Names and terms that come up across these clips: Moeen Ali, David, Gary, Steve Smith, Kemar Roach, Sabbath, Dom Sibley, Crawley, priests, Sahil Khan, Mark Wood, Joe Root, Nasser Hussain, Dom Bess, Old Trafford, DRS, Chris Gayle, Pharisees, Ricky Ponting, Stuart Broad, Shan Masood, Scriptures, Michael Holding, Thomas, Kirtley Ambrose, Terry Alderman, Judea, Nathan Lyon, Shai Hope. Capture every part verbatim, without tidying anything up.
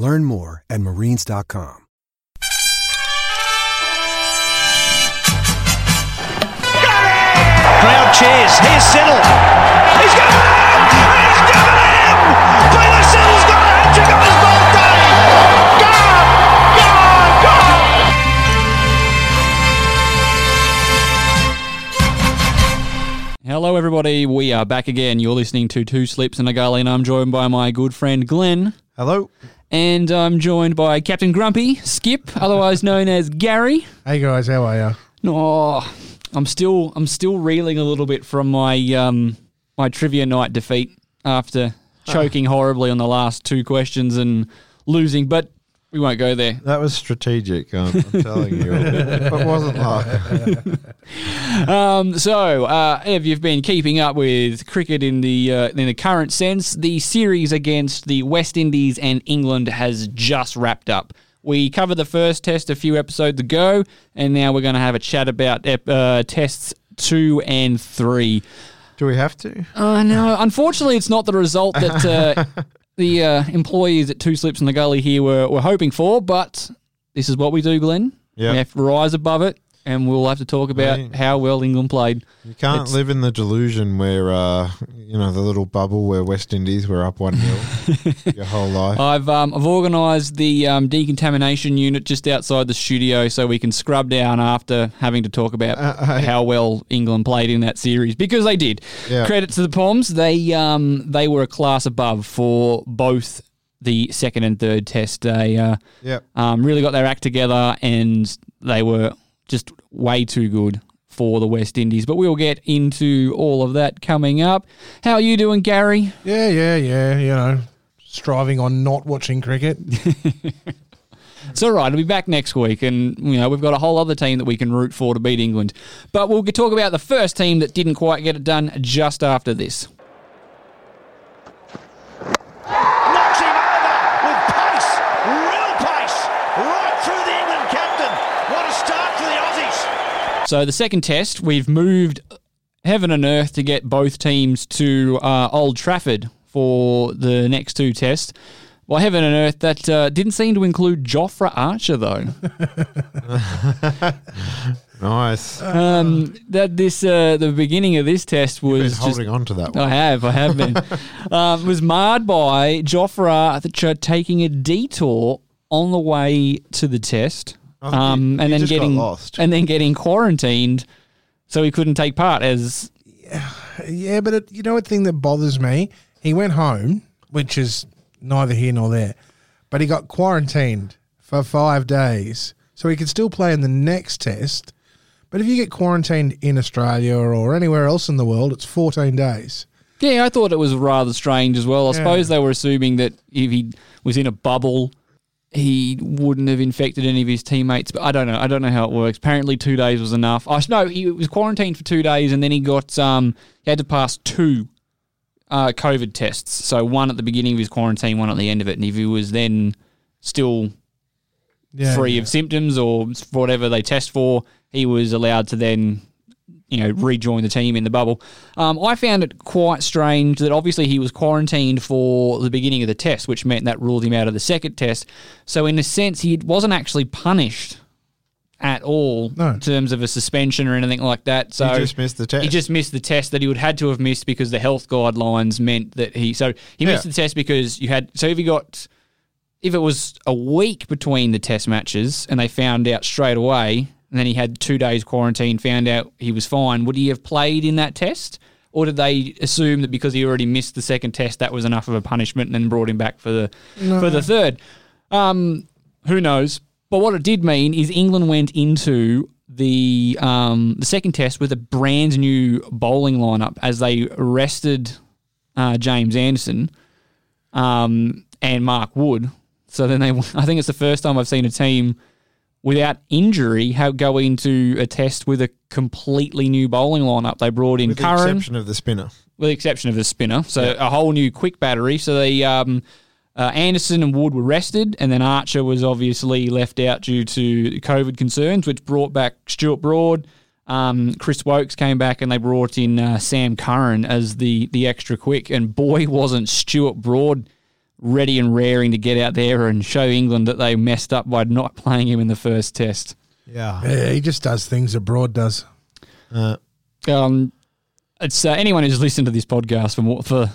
Learn more at marines dot com. Got it! Crowd cheers. Here's Siddle. He's got it! And he's given it in! Taylor Siddle's got a hat trick on his birthday! God! God! God! Hello, everybody. We are back again. You're listening to Two Sleeps and a Gully, and I'm joined by my good friend Glenn. Hello. And I'm joined by Captain Grumpy, Skip, otherwise known as Gary. Hey guys, how are you? No, oh, I'm still I'm still reeling a little bit from my um my trivia night defeat after choking oh. horribly on the last two questions and losing, but we won't go there. That was strategic, I'm, I'm telling you. It wasn't like. um, so, uh, if you've been keeping up with cricket in the uh, in the current sense, the series against the West Indies and England has just wrapped up. We covered the first test a few episodes ago, and now we're going to have a chat about ep- uh, tests two and three. Do we have to? Uh, no, unfortunately, it's not the result that... Uh, The uh, employees at Two Slips in the Gully here were, were hoping for, but this is what we do, Glenn. Yep. We have to rise above it, and we'll have to talk about I mean, how well England played. You can't it's, live in the delusion where, uh, you know, the little bubble where West Indies were up one nil your whole life. I've um, I've organised the um, decontamination unit just outside the studio so we can scrub down after having to talk about uh, I, how well England played in that series, because they did. Yeah. Credit to the Poms. They, um, they were a class above for both the second and third test. They uh, yep. um, really got their act together, and they were... just way too good for the West Indies. But we'll get into all of that coming up. How are you doing, Gary? Yeah, yeah, yeah. You know, striving on not watching cricket. It's all right. We'll be back next week. And, you know, we've got a whole other team that we can root for to beat England. But we'll talk about the first team that didn't quite get it done just after this. So the second test, we've moved heaven and earth to get both teams to uh, Old Trafford for the next two tests. Well, heaven and earth, that uh, didn't seem to include Jofra Archer, though. Nice. Um, that this uh, the beginning of this test was You've been holding just, on to that one. I have, I have been. um, was marred by Jofra Archer taking a detour on the way to the test. Oh, um, and then getting lost. and then getting quarantined, so he couldn't take part. As yeah, yeah but it, you know, a thing that bothers me, he went home, which is neither here nor there, but he got quarantined for five days, so he could still play in the next test. But if you get quarantined in Australia or anywhere else in the world, it's fourteen days. Yeah, I thought it was rather strange as well. I yeah. suppose they were assuming that if he was in a bubble, he wouldn't have infected any of his teammates, but I don't know. I don't know how it works. Apparently, two days was enough. I no, he was quarantined for two days, and then he got um, he had to pass two uh, COVID tests. So one at the beginning of his quarantine, one at the end of it. And if he was then still yeah, free yeah. of symptoms or whatever they test for, he was allowed to then, you know, rejoin the team in the bubble. Um, I found it quite strange that obviously he was quarantined for the beginning of the test, which meant that ruled him out of the second test. So in a sense, he wasn't actually punished at all no. in terms of a suspension or anything like that. So he just missed the test. He just missed the test that he would had to have missed because the health guidelines meant that he... So he yeah. missed the test because you had... So if he got... If it was a week between the test matches and they found out straight away... and then he had two days quarantine, found out he was fine, would he have played in that test? Or did they assume that because he already missed the second test, that was enough of a punishment and then brought him back for the no. for the third? Um, who knows? But what it did mean is England went into the um, the second test with a brand new bowling lineup as they rested uh, James Anderson um, and Mark Wood. So then they, I think it's the first time I've seen a team without injury, how go into a test with a completely new bowling lineup. They brought in with Curran, the exception of the spinner. With the exception of the spinner. So yeah. a whole new quick battery. So they um, uh, Anderson and Wood were rested, and then Archer was obviously left out due to COVID concerns, which brought back Stuart Broad. Um, Chris Woakes came back, and they brought in uh, Sam Curran as the, the extra quick. And boy, wasn't Stuart Broad ready and raring to get out there and show England that they messed up by not playing him in the first test. Yeah, yeah he just does things that Broad does. Uh, um, it's uh, anyone who's listened to this podcast for more, for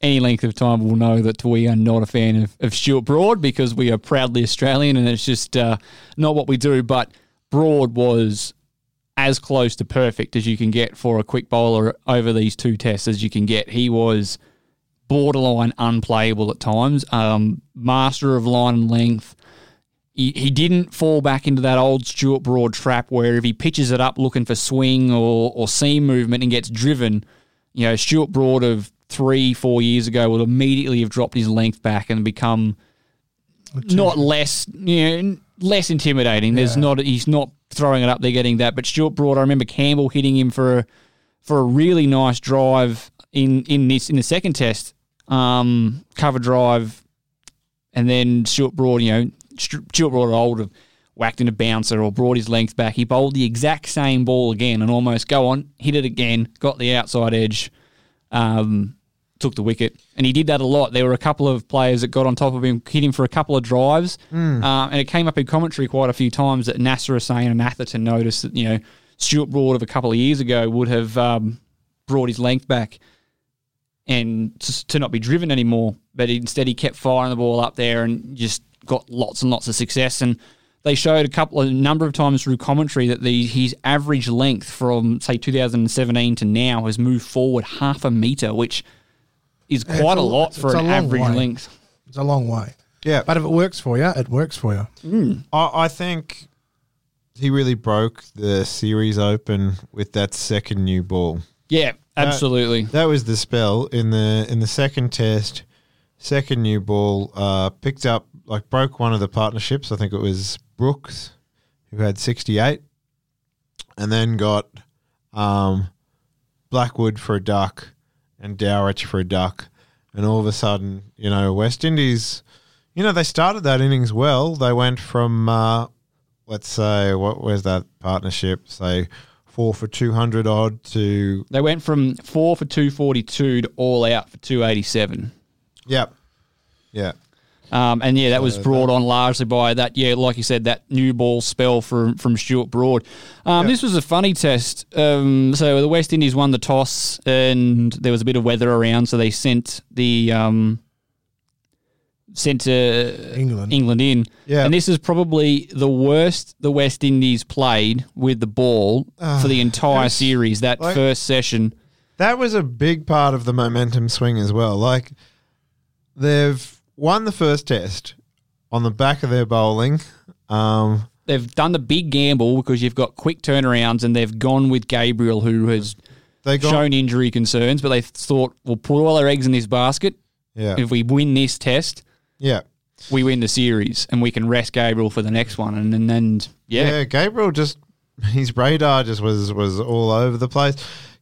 any length of time will know that we are not a fan of, of Stuart Broad because we are proudly Australian and it's just uh, not what we do. But Broad was as close to perfect as you can get for a quick bowler over these two tests as you can get. He was borderline unplayable at times, um, master of line and length. He, he didn't fall back into that old Stuart Broad trap where if he pitches it up looking for swing or, or seam movement and gets driven, you know, Stuart Broad of three, four years ago would immediately have dropped his length back and become not less, you know, less intimidating. Yeah. There's not he's not throwing it up, they're getting that. But Stuart Broad, I remember Campbell hitting him for a, for a really nice drive in, in this in the second test. Um, cover drive, and then Stuart Broad, you know, Stuart Broad old have whacked in a bouncer or brought his length back. He bowled the exact same ball again and almost go on, hit it again, got the outside edge, um, took the wicket. And he did that a lot. There were a couple of players that got on top of him, hit him for a couple of drives, mm. uh, and it came up in commentary quite a few times that Nasser Hussain and Atherton noticed that, you know, Stuart Broad of a couple of years ago would have um, brought his length back and to not be driven anymore, but instead he kept firing the ball up there and just got lots and lots of success. And they showed a couple a number of times through commentary that the his average length from, say, two thousand seventeen to now has moved forward half a metre, which is quite it's a lot for an average way. length. It's a long way. Yeah. But if it works for you, it works for you. Mm. I, I think he really broke the series open with that second new ball. Yeah. Absolutely. That, that was the spell in the in the second test, second new ball, uh, picked up, like broke one of the partnerships. I think it was Brooks, who had sixty-eight, and then got um, Blackwood for a duck and Dowrich for a duck. And all of a sudden, you know, West Indies, you know, they started that innings well. They went from, uh, let's say, what was that partnership, say, four for two hundred odd to... They went from four for two forty-two to all out for two eighty-seven. Yep. Yeah. Um, and, yeah, that so was brought that. on largely by that, yeah, like you said, that new ball spell from, from Stuart Broad. Um, yep. This was a funny test. Um, so the West Indies won the toss and there was a bit of weather around, so they sent the... Um, sent to England England in. Yeah. And this is probably the worst the West Indies played with the ball uh, for the entire was, series, that like, first session. That was a big part of the momentum swing as well. Like, they've won the first test on the back of their bowling. Um, they've done the big gamble because you've got quick turnarounds and they've gone with Gabriel, who has got, shown injury concerns, but they thought, we'll put all our eggs in this basket. Yeah. If we win this test... Yeah. We win the series and we can rest Gabriel for the next one. And then, and, and, yeah. Yeah, Gabriel just, his radar just was, was all over the place.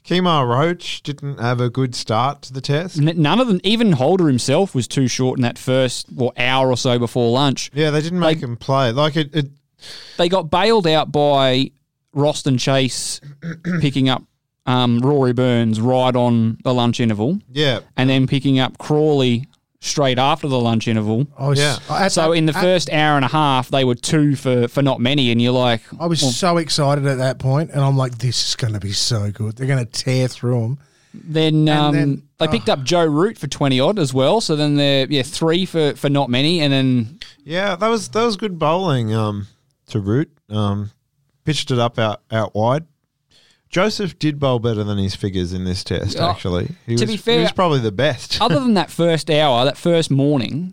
Kemar Roach didn't have a good start to the test. N- none of them, even Holder himself was too short in that first well, hour or so before lunch. Yeah, they didn't make they, him play. Like it, it, They got bailed out by Roston Chase picking up um, Rory Burns right on the lunch interval. Yeah. And then picking up Crawley straight after the lunch interval. Oh yeah. At, so in the at, first hour and a half, they were two for, for not many, and you're like... I was well, so excited at that point, and I'm like, this is going to be so good. They're going to tear through them. Then, um, then they picked oh. up Joe Root for twenty-odd as well, so then they're yeah three for, for not many, and then... Yeah, that was that was good bowling um, to Root. Um, pitched it up out, out wide. Joseph did bowl better than his figures in this test, oh, actually. He to was, be fair, he was probably the best. Other than that first hour, that first morning,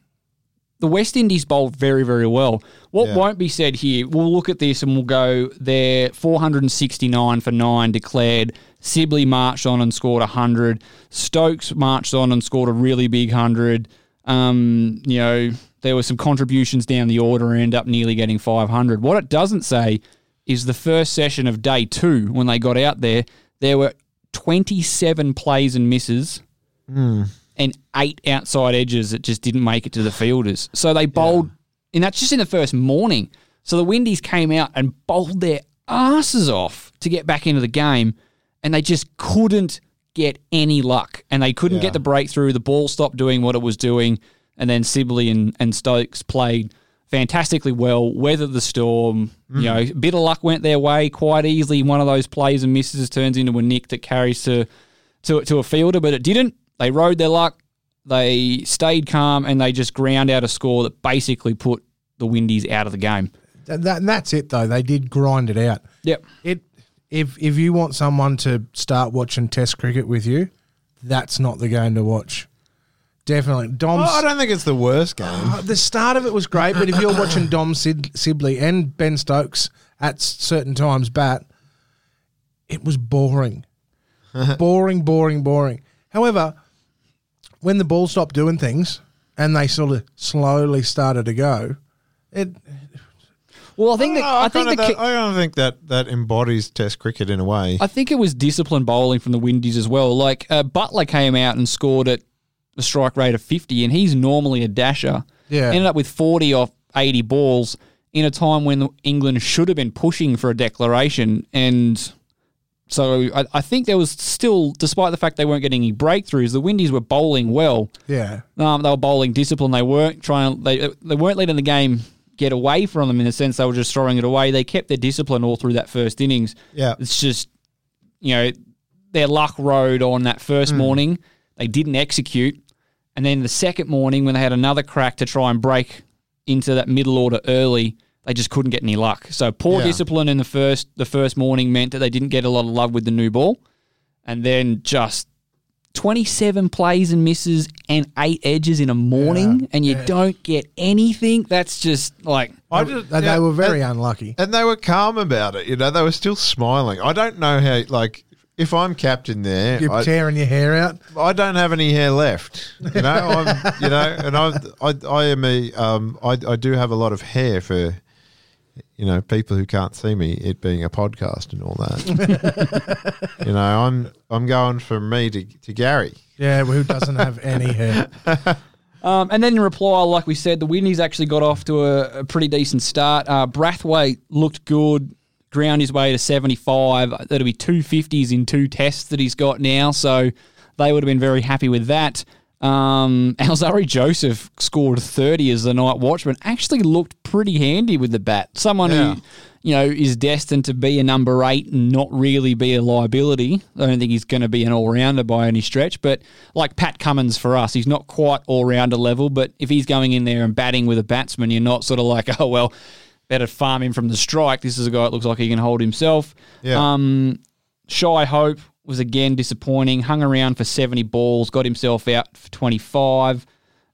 the West Indies bowled very, very well. What yeah. won't be said here, we'll look at this and we'll go, they're four hundred sixty-nine for nine declared. Sibley marched on and scored one hundred. Stokes marched on and scored a really big one hundred. Um, you know, there were some contributions down the order and end up nearly getting five hundred. What it doesn't say is the first session of day two, when they got out there, there were twenty-seven plays and misses mm. and eight outside edges that just didn't make it to the fielders. So they bowled, yeah. and that's just in the first morning. So the Windies came out and bowled their asses off to get back into the game, and they just couldn't get any luck, and they couldn't yeah. get the breakthrough. The ball stopped doing what it was doing, and then Sibley and, and Stokes played fantastically well, weathered the storm. Mm. You know, a bit of luck went their way quite easily. One of those plays and misses turns into a nick that carries to, to to a fielder, but it didn't. They rode their luck. They stayed calm, and they just ground out a score that basically put the Windies out of the game. That, that, and that's it, though. They did grind it out. Yep. It if if you want someone to start watching Test cricket with you, that's not the game to watch. Definitely. Dom's, oh, I don't think it's the worst game. Uh, the start of it was great, but if you're watching Dom Sid- Sibley and Ben Stokes at certain times bat, it was boring. boring, boring, boring. However, when the ball stopped doing things and they sort of slowly started to go, it... Well, I think that, I, I think the, that, I don't think that that embodies Test cricket in a way. I think it was disciplined bowling from the Windies as well. Like, uh, Butler came out and scored at a strike rate of fifty, and he's normally a dasher. Yeah. Ended up with forty off eighty balls in a time when England should have been pushing for a declaration. And so I, I think there was still, despite the fact they weren't getting any breakthroughs, the Windies were bowling well. Yeah. Um, they were bowling discipline. They weren't trying, they, they weren't letting the game get away from them in a sense. They were just throwing it away. They kept their discipline all through that first innings. Yeah. It's just, you know, their luck rode on that first mm. morning. They didn't execute. And then the second morning, when they had another crack to try and break into that middle order early, they just couldn't get any luck. So poor yeah. discipline in the first the first morning meant that they didn't get a lot of love with the new ball. And then just twenty-seven plays and misses and eight edges in a morning, yeah. and you yeah. don't get anything. That's just like... I just, they yeah, were very and, unlucky. And they were calm about it. You know, they were still smiling. I don't know how, like... If I'm captain there, you're tearing I, your hair out. I don't have any hair left, you know. I'm, you know, and I, I, I am a, um, I, I do have a lot of hair for, you know, people who can't see me. It being a podcast and all that, you know, I'm, I'm going from me to, to Gary. Yeah, who doesn't have any hair? Um, and then in reply, like we said, the Windies actually got off to a, a pretty decent start. Uh, Brathwaite looked good. Ground his way to seventy-five. That'll be two fifties in two tests that he's got now, so they would have been very happy with that. Um, Alzarri Joseph scored thirty as the night watchman. Actually looked pretty handy with the bat. Someone yeah. who, you know, is destined to be a number eight and not really be a liability. I don't think he's going to be an all-rounder by any stretch, but like Pat Cummins for us, he's not quite all-rounder level, but if he's going in there and batting with a batsman, you're not sort of like, oh, well, better farm him from the strike. This is a guy that looks like he can hold himself. Yeah. Um, Shai Hope was again disappointing. Hung around for seventy balls. Got himself out for twenty-five.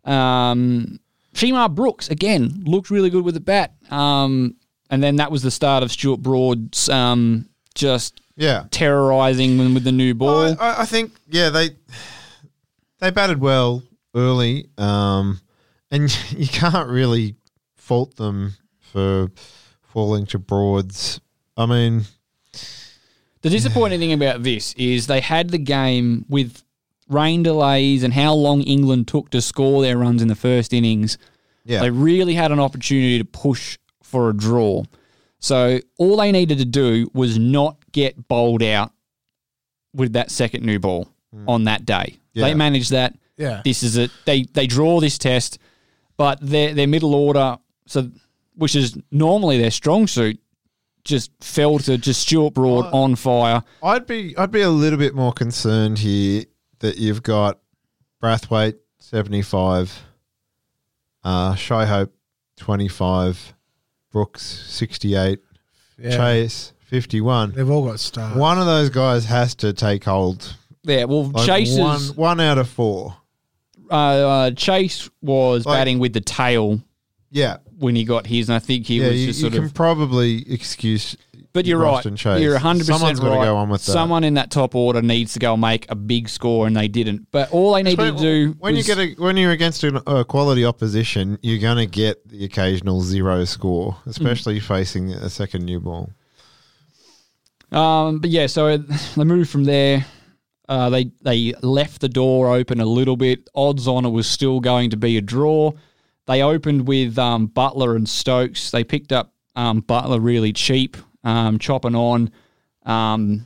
Um, Shemar Brooks, again, looked really good with the bat. Um, and then that was the start of Stuart Broad's um, just yeah. terrorising them with the new ball. I, I think, yeah, they they batted well early. Um, and you can't really fault them for falling to Broads. I mean, The disappointing thing about this is they had the game with rain delays and how long England took to score their runs in the first innings. Yeah. They really had an opportunity to push for a draw. So all they needed to do was not get bowled out with that second new ball mm. on that day. Yeah. They managed that. Yeah. This is it. They they draw this test, but their their middle order, so which is normally their strong suit, just fell to just Stuart Broad I, on fire. I'd be I'd be a little bit more concerned here that you've got Brathwaite seventy-five, uh, Shai Hope twenty-five, Brooks sixty-eight, yeah. Chase fifty-one. They've all got stars. One of those guys has to take hold. Yeah, well, like Chase one, is... One out of four. Uh, uh, Chase was like, batting with the tail yeah. when he got his, and I think he yeah, was you, just sort of... you can of, probably excuse... But you're right. Chase. You're one hundred percent Someone's right. Got to go on with that. Someone in that top order needs to go make a big score, and they didn't. But all they needed to do when was, you get a, when you're against a uh, quality opposition, you're going to get the occasional zero score, especially mm. facing a second new ball. Um, but yeah, so they moved from there. Uh, they they left the door open a little bit. Odds on it was still going to be a draw. They opened with um, Butler and Stokes. They picked up um, Butler really cheap. Um, chopping on, um,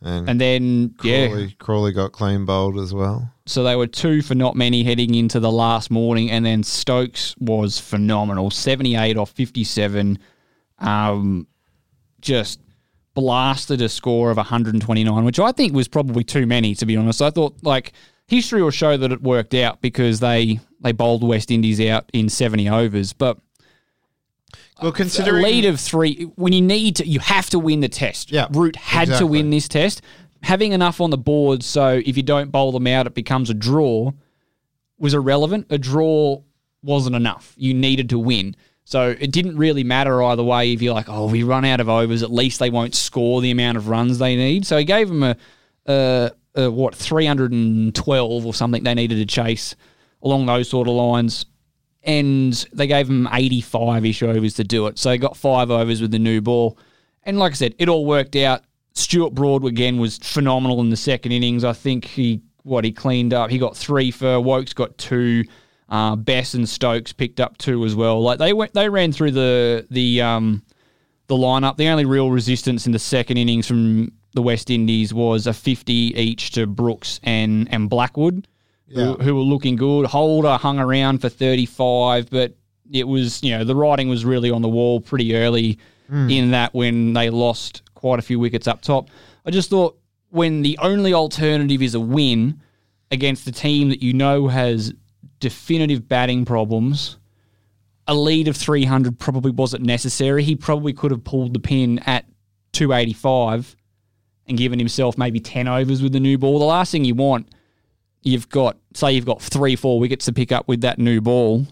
and, and then Crawley, yeah, Crawley got clean bowled as well. So they were two for not many heading into the last morning, and then Stokes was phenomenal, seventy-eight off fifty-seven, um, just blasted a score of one hundred twenty-nine, which I think was probably too many, to be honest. I thought like history will show that it worked out because they they bowled West Indies out in seventy overs, but. Well, considering a lead of three, when you need to, you have to win the test. Yeah, Root had exactly. to win this test. Having enough on the board, so if you don't bowl them out, it becomes a draw, was irrelevant. A draw wasn't enough. You needed to win. So it didn't really matter either way. If you're like, oh, we run out of overs, at least they won't score the amount of runs they need. So he gave them a, a, a what, three hundred twelve or something they needed to chase along those sort of lines. And they gave them eighty-five-ish overs to do it. So they got five overs with the new ball. And like I said, it all worked out. Stuart Broad, again, was phenomenal in the second innings. I think he what he cleaned up. He got three for Woakes, got two. Uh, Bess and Stokes picked up two as well. Like they went, they ran through the the um, the lineup. The only real resistance in the second innings from the West Indies was a fifty each to Brooks and and Blackwood. Yeah. Who were looking good. Holder hung around for thirty-five, but it was, you know, the writing was really on the wall pretty early mm. in that when they lost quite a few wickets up top. I just thought when the only alternative is a win against a team that you know has definitive batting problems, a lead of three hundred probably wasn't necessary. He probably could have pulled the pin at two eighty-five and given himself maybe ten overs with the new ball. The last thing you want... You've got, say you've got three, four wickets to pick up with that new ball.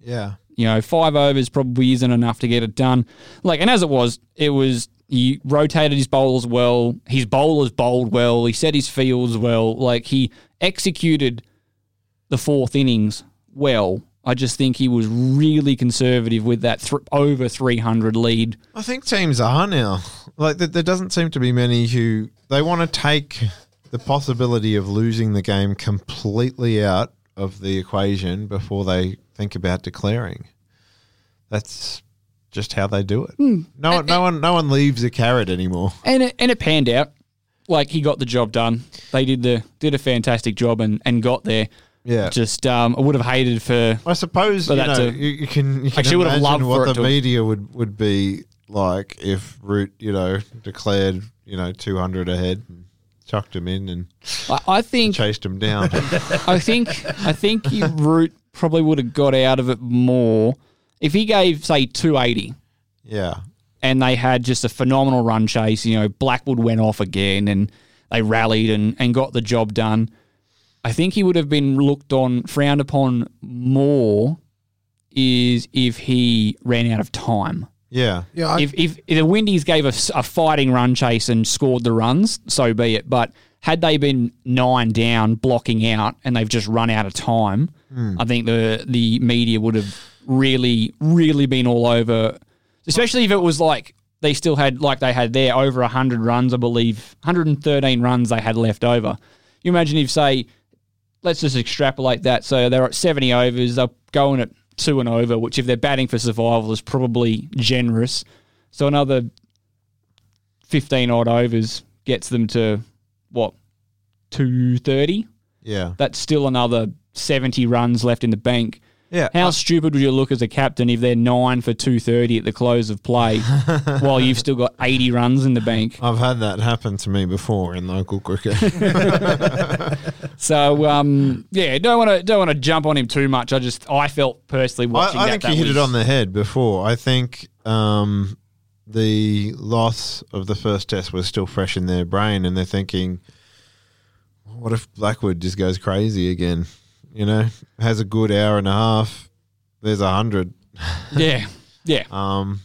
Yeah. You know, five overs probably isn't enough to get it done. Like, and as it was, it was, he rotated his bowlers well. His bowlers bowled well. He set his fields well. Like, he executed the fourth innings well. I just think he was really conservative with that th- over three hundred lead. I think teams are now. Like, th- there doesn't seem to be many who, they want to take... the possibility of losing the game completely out of the equation before they think about declaring. That's just how they do it. Mm. No, and, no one, no one leaves a carrot anymore. And it, and it panned out. Like he got the job done. They did the did a fantastic job and, and got there. Yeah. Just um, I would have hated for. I suppose for you know to, you, you can. You can actually, would have loved what for the media would, would be like if Root, you know, declared, you know, two hundred ahead. Chucked him in and I think chased him down. I think I think Root probably would have got out of it more if he gave, say, two eighty. Yeah. And they had just a phenomenal run chase. You know, Blackwood went off again and they rallied and, and got the job done. I think he would have been looked on, frowned upon more is if he ran out of time. Yeah. yeah I, if, if if the Windies gave a, a fighting run chase and scored the runs, so be it. But had they been nine down, blocking out, and they've just run out of time, mm. I think the the media would have really, really been all over, especially if it was like they still had, like they had there, over one hundred runs, I believe, one hundred thirteen runs they had left over. You imagine if, say, let's just extrapolate that. So they're at seventy overs, they're going at two and over, which if they're batting for survival is probably generous. So another fifteen-odd overs gets them to, what, two thirty? Yeah. That's still another seventy runs left in the bank. Yeah. How I- stupid would you look as a captain if they're nine for two thirty at the close of play while you've still got eighty runs in the bank? I've had that happen to me before in local cricket. So, um, yeah, don't want to don't want to jump on him too much. I just I felt personally watching I, I that. I think that you was... hit it on the head before. I think um, the loss of the first test was still fresh in their brain and they're thinking, what if Blackwood just goes crazy again? You know, has a good hour and a half. There's a hundred. Yeah, yeah. um,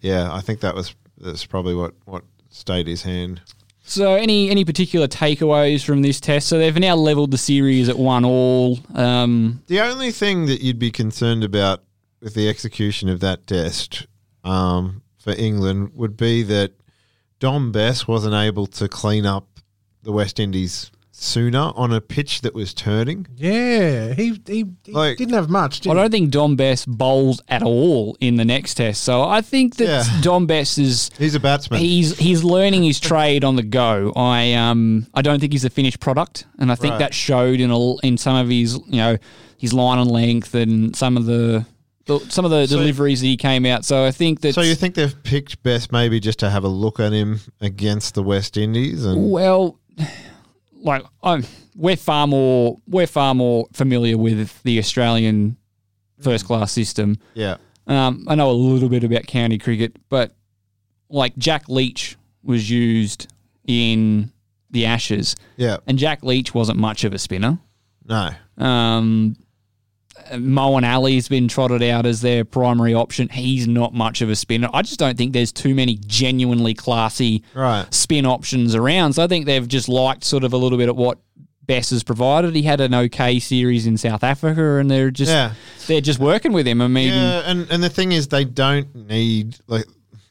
yeah. I think that was that's probably what, what stayed his hand. So, any any particular takeaways from this test? So they've now levelled the series at one all. Um, the only thing that you'd be concerned about with the execution of that test um, for England would be that Dom Bess wasn't able to clean up the West Indies sooner on a pitch that was turning. Yeah, he he, he like, didn't have much, did I he? Don't think Dom Bess bowls at all in the next test. So I think that yeah. Dom Bess is... He's a batsman. He's he's learning his trade on the go. I um I don't think he's a finished product, and I think right. that showed in a, in some of his, you know, his line on length and some of the... Some of the so, deliveries that he came out. So I think that. So you think they've picked Bess maybe just to have a look at him against the West Indies? And well, like I'm, we're far more we're far more familiar with the Australian first class system. Yeah, um, I know a little bit about county cricket, but like Jack Leach was used in the Ashes. Yeah, and Jack Leach wasn't much of a spinner. No. Um. Moeen Ali's been trotted out as their primary option. He's not much of a spinner. I just don't think there's too many genuinely classy right. spin options around. So I think they've just liked sort of a little bit at what Bess has provided. He had an okay series in South Africa, and they're just yeah. they're just working with him. I mean, yeah, and and the thing is, they don't need like.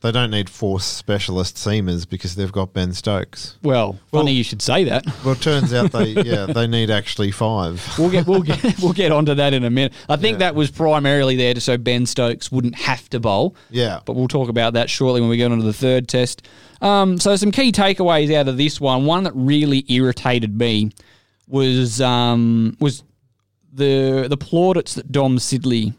They don't need four specialist seamers because they've got Ben Stokes. Well, well funny you should say that. Well, it turns out they yeah they need actually five. We'll get we'll get we'll get onto that in a minute. I think yeah. that was primarily there to so Ben Stokes wouldn't have to bowl. Yeah, but we'll talk about that shortly when we get onto the third test. Um, so some key takeaways out of this one. One that really irritated me was um was the the plaudits that Dom Sibley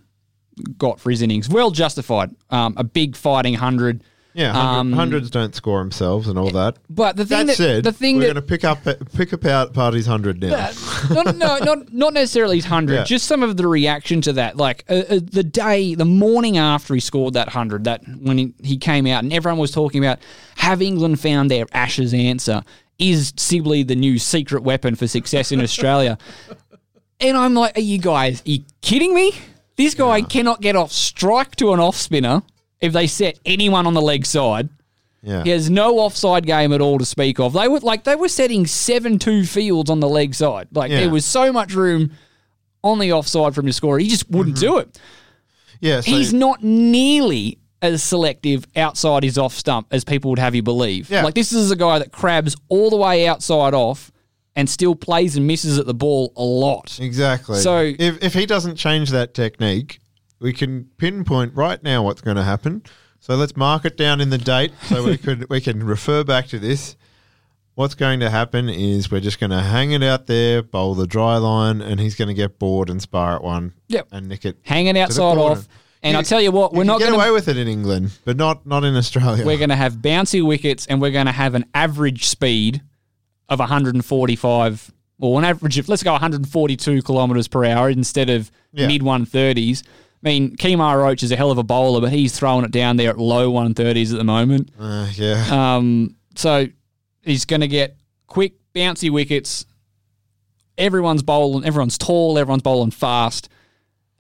got for his innings. Well justified. Um, a big fighting hundred. Yeah, hundred, um, hundreds don't score themselves and all that. But the thing that, that said, the thing we're going to pick up pick up party's hundred now. That, not, no, not not necessarily his hundred. Yeah. Just some of the reaction to that. Like uh, uh, the day, the morning after he scored that hundred, that when he, he came out and everyone was talking about, have England found their Ashes answer? Is Sibley the new secret weapon for success in Australia? And I'm like, are you guys? Are you kidding me? This guy yeah. cannot get off strike to an off spinner if they set anyone on the leg side. Yeah. He has no offside game at all to speak of. They were like they were setting seven two fields on the leg side. Like yeah. there was so much room on the offside from his scorer. He just wouldn't mm-hmm. do it. Yeah, so he's not nearly as selective outside his off stump as people would have you believe. Yeah. Like this is a guy that crabs all the way outside off and still plays and misses at the ball a lot. Exactly. So if if he doesn't change that technique, we can pinpoint right now what's going to happen. So let's mark it down in the date so we could we can refer back to this. What's going to happen is we're just going to hang it out there, bowl the dry line, and he's going to get bored and spar at one. Yep. And nick it. Hang it outside off. And I'll tell you what, we're not going to get away with it in England, but not not in Australia. We're going to have bouncy wickets and we're going to have an average speed of one forty-five, or an average of, let's go one forty-two kilometres per hour instead of yeah. mid one thirties. I mean, Kemar Roach is a hell of a bowler, but he's throwing it down there at low one thirties at the moment. Uh, yeah. Um. So he's going to get quick, bouncy wickets. Everyone's bowling. Everyone's tall. Everyone's bowling fast.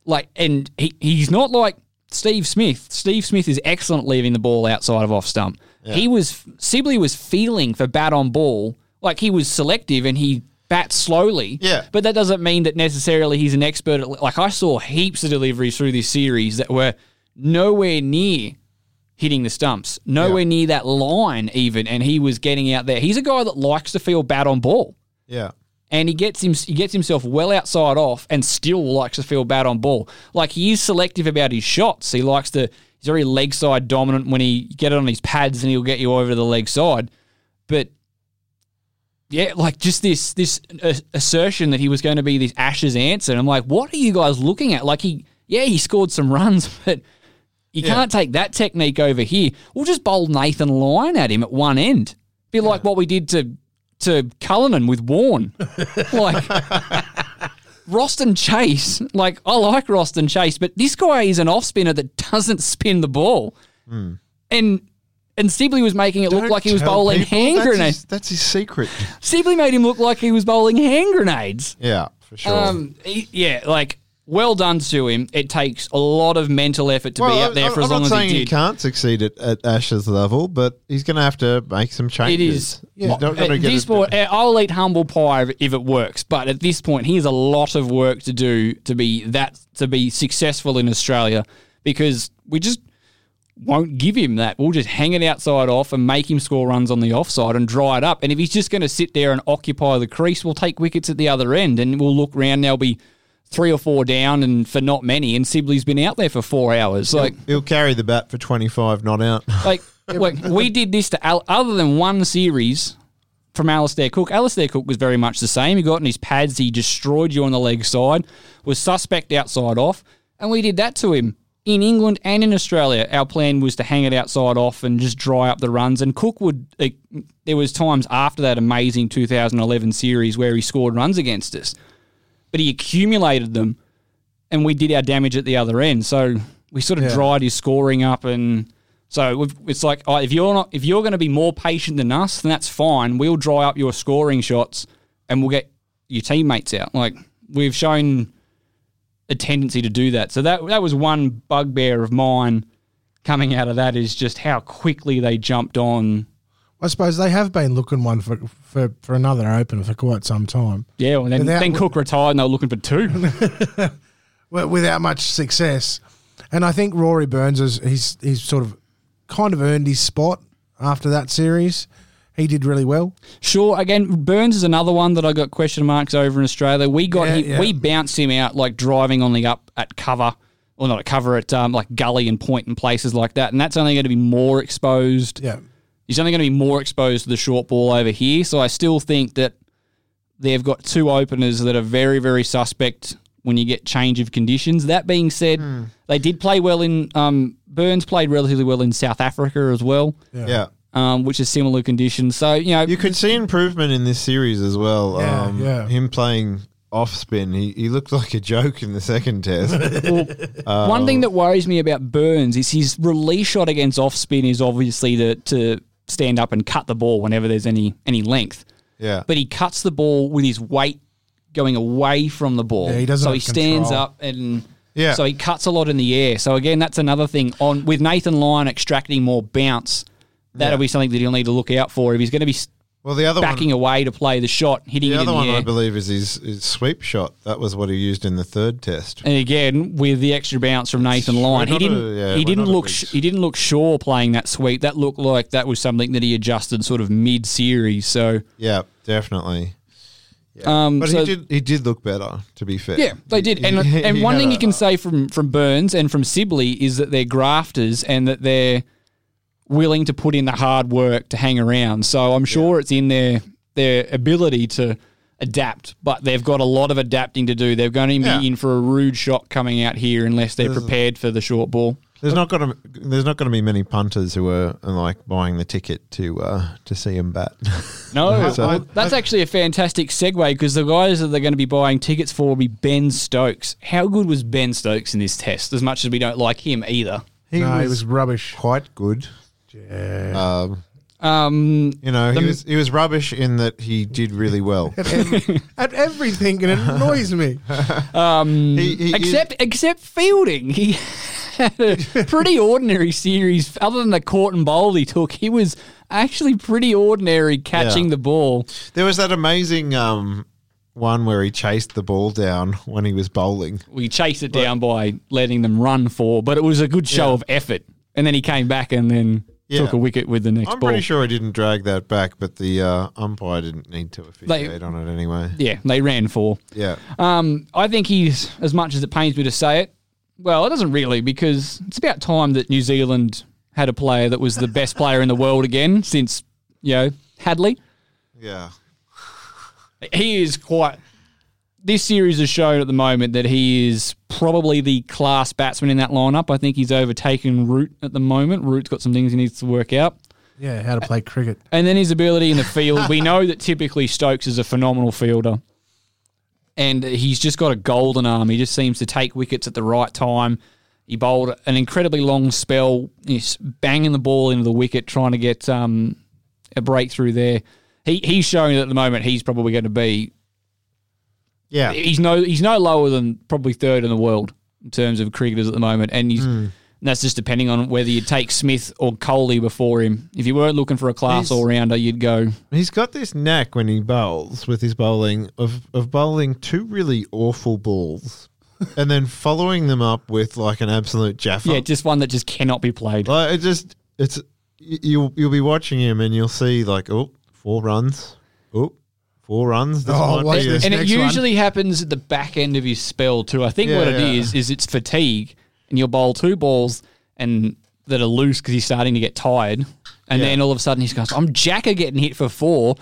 Like, and he, he's not like Steve Smith. Steve Smith is excellent leaving the ball outside of off stump. Yeah. He was, Sibley was feeling for bat on ball. Like, he was selective and he bats slowly. Yeah. But that doesn't mean that necessarily he's an expert at, like, I saw heaps of deliveries through this series that were nowhere near hitting the stumps. Nowhere yeah. near that line even, and he was getting out there. He's a guy that likes to feel bad on ball. Yeah. And he gets him, he gets himself well outside off and still likes to feel bad on ball. Like, he is selective about his shots. He likes to, he's very leg side dominant when he get it on his pads and he'll get you over to the leg side. But yeah, like just this this assertion that he was going to be this Ashes answer. And I'm like, what are you guys looking at? Like, he, yeah, he scored some runs, but you yeah. can't take that technique over here. We'll just bowl Nathan Lyon at him at one end. Be like yeah. what we did to to Cullinan with Warne. Like, Roston Chase, like, I like Roston Chase, but this guy is an off spinner that doesn't spin the ball. Mm. And... And Sibley was making it Don't look like he was bowling people. hand that's grenades. His, that's his secret. Sibley made him look like he was bowling hand grenades. Yeah, for sure. Um, he, yeah, like, well done to him. It takes a lot of mental effort to well, be up there I, for I'm as long as he did. I'm not saying he can't succeed at, at Ashes level, but he's going to have to make some changes. It is. Yeah, well, not at this point, I'll eat humble pie if it works, but at this point, he has a lot of work to do to be that to be successful in Australia, because we just won't give him that. We'll just hang it outside off and make him score runs on the offside and dry it up. And if he's just going to sit there and occupy the crease, we'll take wickets at the other end and we'll look round. There'll be three or four down and for not many. And Sibley's been out there for four hours. Like, he'll, he'll carry the bat for twenty-five not out. Like, like we did this to Al- other than one series from Alistair Cook. Alistair Cook was very much the same. He got in his pads. He destroyed you on the leg side, was suspect outside off. And we did that to him. In England and in Australia, our plan was to hang it outside off and just dry up the runs. And Cook would uh, – there was times after that amazing two thousand eleven series where he scored runs against us. But he accumulated them, and we did our damage at the other end. So we sort of yeah. dried his scoring up. And so we've, it's like, oh, if you're not, if you're going to be more patient than us, then that's fine. We'll dry up your scoring shots, and we'll get your teammates out. Like, we've shown – a tendency to do that. So that that was one bugbear of mine coming out of that, is just how quickly they jumped on. I suppose they have been looking one for for, for another opener for quite some time. Yeah, well, then, without, then Cook retired and they were looking for two. Well, without much success. And I think Rory Burns, is he's, he's sort of kind of earned his spot after that series. He did really well. Sure. Again, Burns is another one that I got question marks over in Australia. We got yeah, him, yeah. we bounced him out like driving on the up at cover, or not at cover, at um, like gully and point and places like that. And that's only going to be more exposed. Yeah, he's only going to be more exposed to the short ball over here. So I still think that they've got two openers that are very, very suspect when you get change of conditions. That being said, mm. they did play well in um, Burns played relatively well in South Africa as well. Yeah. yeah. Um, which is similar conditions. So, you know. You could see improvement in this series as well. Yeah, um, yeah. Him playing off spin, he, he looked like a joke in the second test. Well, um, one thing that worries me about Burns is his release shot against off spin is obviously to, to stand up and cut the ball whenever there's any, any length. Yeah. But he cuts the ball with his weight going away from the ball. Yeah, he doesn't. So he stands control. up and. Yeah. So he cuts a lot in the air. So, again, that's another thing. On with Nathan Lyon extracting more bounce. That'll yeah. be something that he'll need to look out for if he's going to be well, the other backing one, away to play the shot, hitting the it in the one, air. The other one, I believe, is his, his sweep shot. That was what he used in the third test. And again, with the extra bounce from Nathan Lyon, he didn't a, yeah, he didn't look sh- he didn't look sure playing that sweep. That looked like that was something that he adjusted sort of mid series. So yeah, definitely. Yeah. Um, but so, he did he did look better, to be fair. Yeah, they did. He, and he, and he one thing a, you can say from from Burns and from Sibley is that they're grafters and that they're willing to put in the hard work to hang around. So I'm sure yeah. it's in their their ability to adapt, but they've got a lot of adapting to do. They're going to be yeah. in for a rude shot coming out here unless they're there's prepared for the short ball. There's not going to there's not going to be many punters who are like buying the ticket to uh, to see him bat. No, so, I, that's actually a fantastic segue, because the guys that they're going to be buying tickets for will be Ben Stokes. How good was Ben Stokes in this test? As much as we don't like him either, he no, was, he was rubbish. Quite good. Yeah. Um, um, you know, he was he was rubbish in that he did really well at, every, at everything, and it annoys me. Um, he, he, except he, except fielding, he had a pretty ordinary series. Other than the caught and bowled he took, he was actually pretty ordinary catching yeah. the ball. There was that amazing um, one where he chased the ball down when he was bowling. We chased it down like, by letting them run for, but it was a good show yeah. of effort. And then he came back and then yeah. took a wicket with the next I'm ball. I'm pretty sure I didn't drag that back, but the uh, umpire didn't need to officiate they, on it anyway. Yeah, they ran four. Yeah. Um, I think he's, as much as it pains me to say it, well, it doesn't really, because it's about time that New Zealand had a player that was the best player in the world again since, you know, Hadley. Yeah. He is quite... This series has shown at the moment that he is probably the class batsman in that lineup. I think he's overtaken Root at the moment. Root's got some things he needs to work out. Yeah, how to play cricket. And then his ability in the field. We know that typically Stokes is a phenomenal fielder. And he's just got a golden arm. He just seems to take wickets at the right time. He bowled an incredibly long spell. He's banging the ball into the wicket, trying to get um, a breakthrough there. He He's showing that at the moment he's probably going to be... Yeah, he's no he's no lower than probably third in the world in terms of cricketers at the moment, and he's, mm. that's just depending on whether you take Smith or Coley before him. If you weren't looking for a class all rounder, you'd go. He's got this knack when he bowls with his bowling of of bowling two really awful balls, and then following them up with like an absolute jaffer. Yeah, just one that just cannot be played. Like it just it's you'll you'll be watching him and you'll see like oh four runs oh. Four runs. This oh, might be this and it usually one. happens at the back end of his spell too. I think yeah, what it yeah. is is it's fatigue, and you'll bowl two balls and that are loose because he's starting to get tired, and yeah. then all of a sudden he's goes, "I'm Jacker getting hit for four,"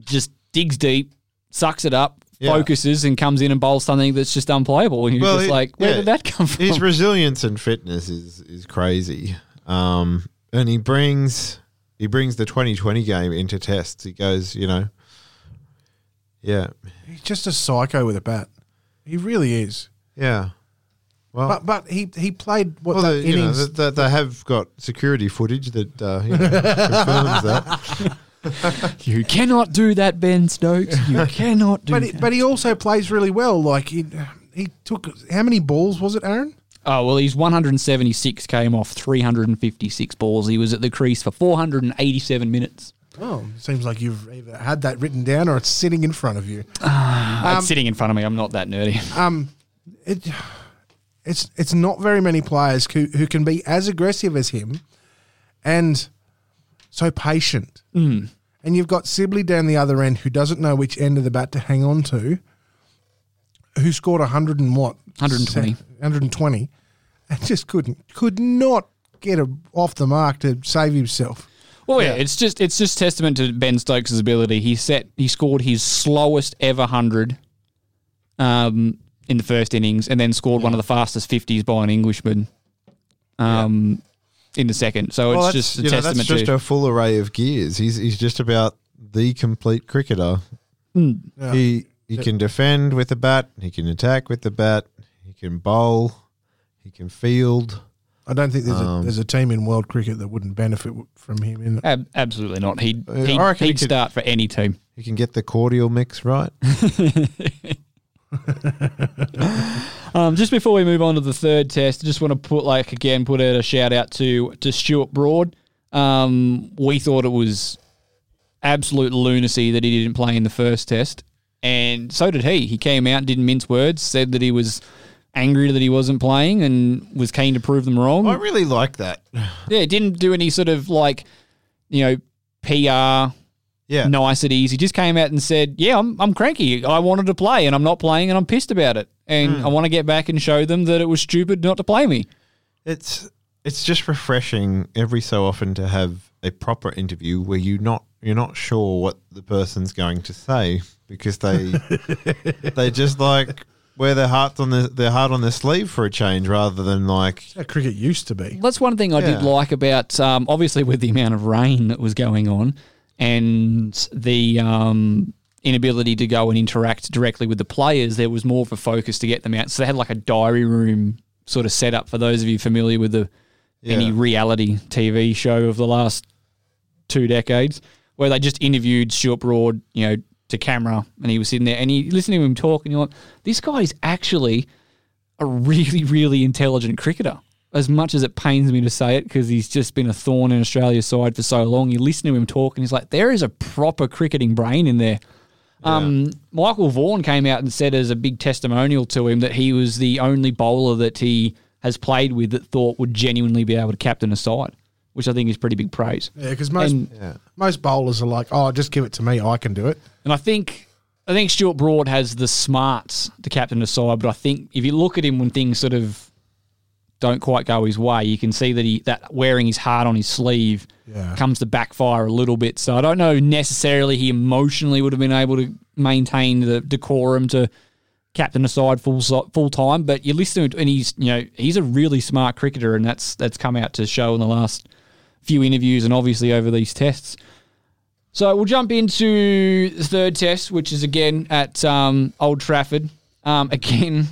just digs deep, sucks it up, yeah. focuses, and comes in and bowls something that's just unplayable. And you're well, just it, like, "Where yeah, did that come from?" His resilience and fitness is is crazy, um, and he brings he brings the twenty twenty game into tests. He goes, you know. Yeah. He's just a psycho with a bat. He really is. Yeah. Well, But, but he, he played what well, the, the innings... You know, the, the, they have got security footage that uh, you know, confirms that. You cannot do that, Ben Stokes. You cannot do but that. He, but he also plays really well. Like, he, he took... How many balls was it, Aaron? Oh, well, he's one hundred seventy-six came off three hundred fifty-six balls. He was at the crease for four hundred eighty-seven minutes. Oh, seems like you've either had that written down or it's sitting in front of you. Uh, um, it's sitting in front of me. I'm not that nerdy. Um, it, it's it's not very many players who, who can be as aggressive as him and so patient. Mm. And you've got Sibley down the other end who doesn't know which end of the bat to hang on to, who scored one hundred and what? one hundred twenty. one hundred twenty. And just couldn't, could not get a, off the mark to save himself. Well, yeah. yeah, it's just it's just testament to Ben Stokes' ability. He set he scored his slowest ever hundred um, in the first innings, and then scored yeah. one of the fastest fifties by an Englishman um, yeah. in the second. So well, it's just a you know, testament. That's just to, a full array of gears. He's he's just about the complete cricketer. Mm. Yeah. He he yeah. can defend with the bat. He can attack with the bat. He can bowl. He can field. I don't think there's, um, a, there's a team in world cricket that wouldn't benefit from him. In ab- absolutely not. He'd, he'd, he'd he could, start for any team. He can get the cordial mix right. um, just before we move on to the third test, I just want to put like again put out a shout out to to Stuart Broad. Um, we thought it was absolute lunacy that he didn't play in the first test, and so did he. He came out, didn't mince words, said that he was angry that he wasn't playing and was keen to prove them wrong. I really like that. Yeah, didn't do any sort of like, you know, P R yeah. niceties. He just came out and said, yeah, I'm I'm cranky. I wanted to play and I'm not playing and I'm pissed about it. And mm. I want to get back and show them that it was stupid not to play me. It's it's just refreshing every so often to have a proper interview where you not you're not sure what the person's going to say because they they just like wear their hearts on the, their heart on their sleeve for a change rather than like... That's how cricket used to be. That's one thing I yeah. did like about, um, obviously with the amount of rain that was going on and the um, inability to go and interact directly with the players, there was more of a focus to get them out. So they had like a diary room sort of set up for those of you familiar with the yeah. any reality T V show of the last two decades where they just interviewed Stuart Broad, you know, to camera, and he was sitting there, and you listen to him talk, and you're like, this guy is actually a really, really intelligent cricketer, as much as it pains me to say it, because he's just been a thorn in Australia's side for so long. You listen to him talk, and he's like, there is a proper cricketing brain in there. Yeah. Um, Michael Vaughan came out and said as a big testimonial to him that he was the only bowler that he has played with that thought would genuinely be able to captain a side, which I think is pretty big praise. Yeah, because most and, yeah. most bowlers are like, oh, just give it to me, I can do it. And I think I think Stuart Broad has the smarts to captain a side, but I think if you look at him when things sort of don't quite go his way, you can see that he that wearing his heart on his sleeve yeah. comes to backfire a little bit. So I don't know necessarily he emotionally would have been able to maintain the decorum to captain a side full full time, but you listen to him and he's you know he's a really smart cricketer, and that's that's come out to show in the last few interviews and obviously over these tests. So we'll jump into the third test, which is again at um, Old Trafford. Um, again,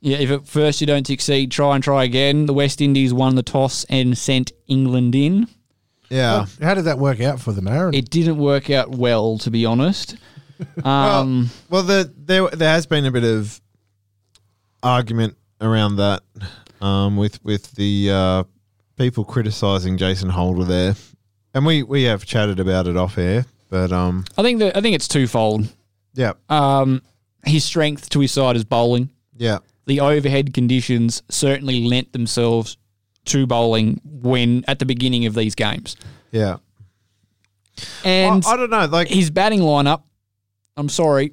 yeah, if at first you don't succeed, try and try again. The West Indies won the toss and sent England in. Yeah. Well, how did that work out for the Mariners? It didn't work out well, to be honest. Um, well, well the, there there has been a bit of argument around that um, with, with the... Uh, people criticising Jason Holder there, and we, we have chatted about it off air, but um, I think that I think it's twofold. Yeah, um, his strength to his side is bowling. Yeah, the overhead conditions certainly lent themselves to bowling when at the beginning of these games. Yeah, and I, I don't know, like his batting lineup. I'm sorry,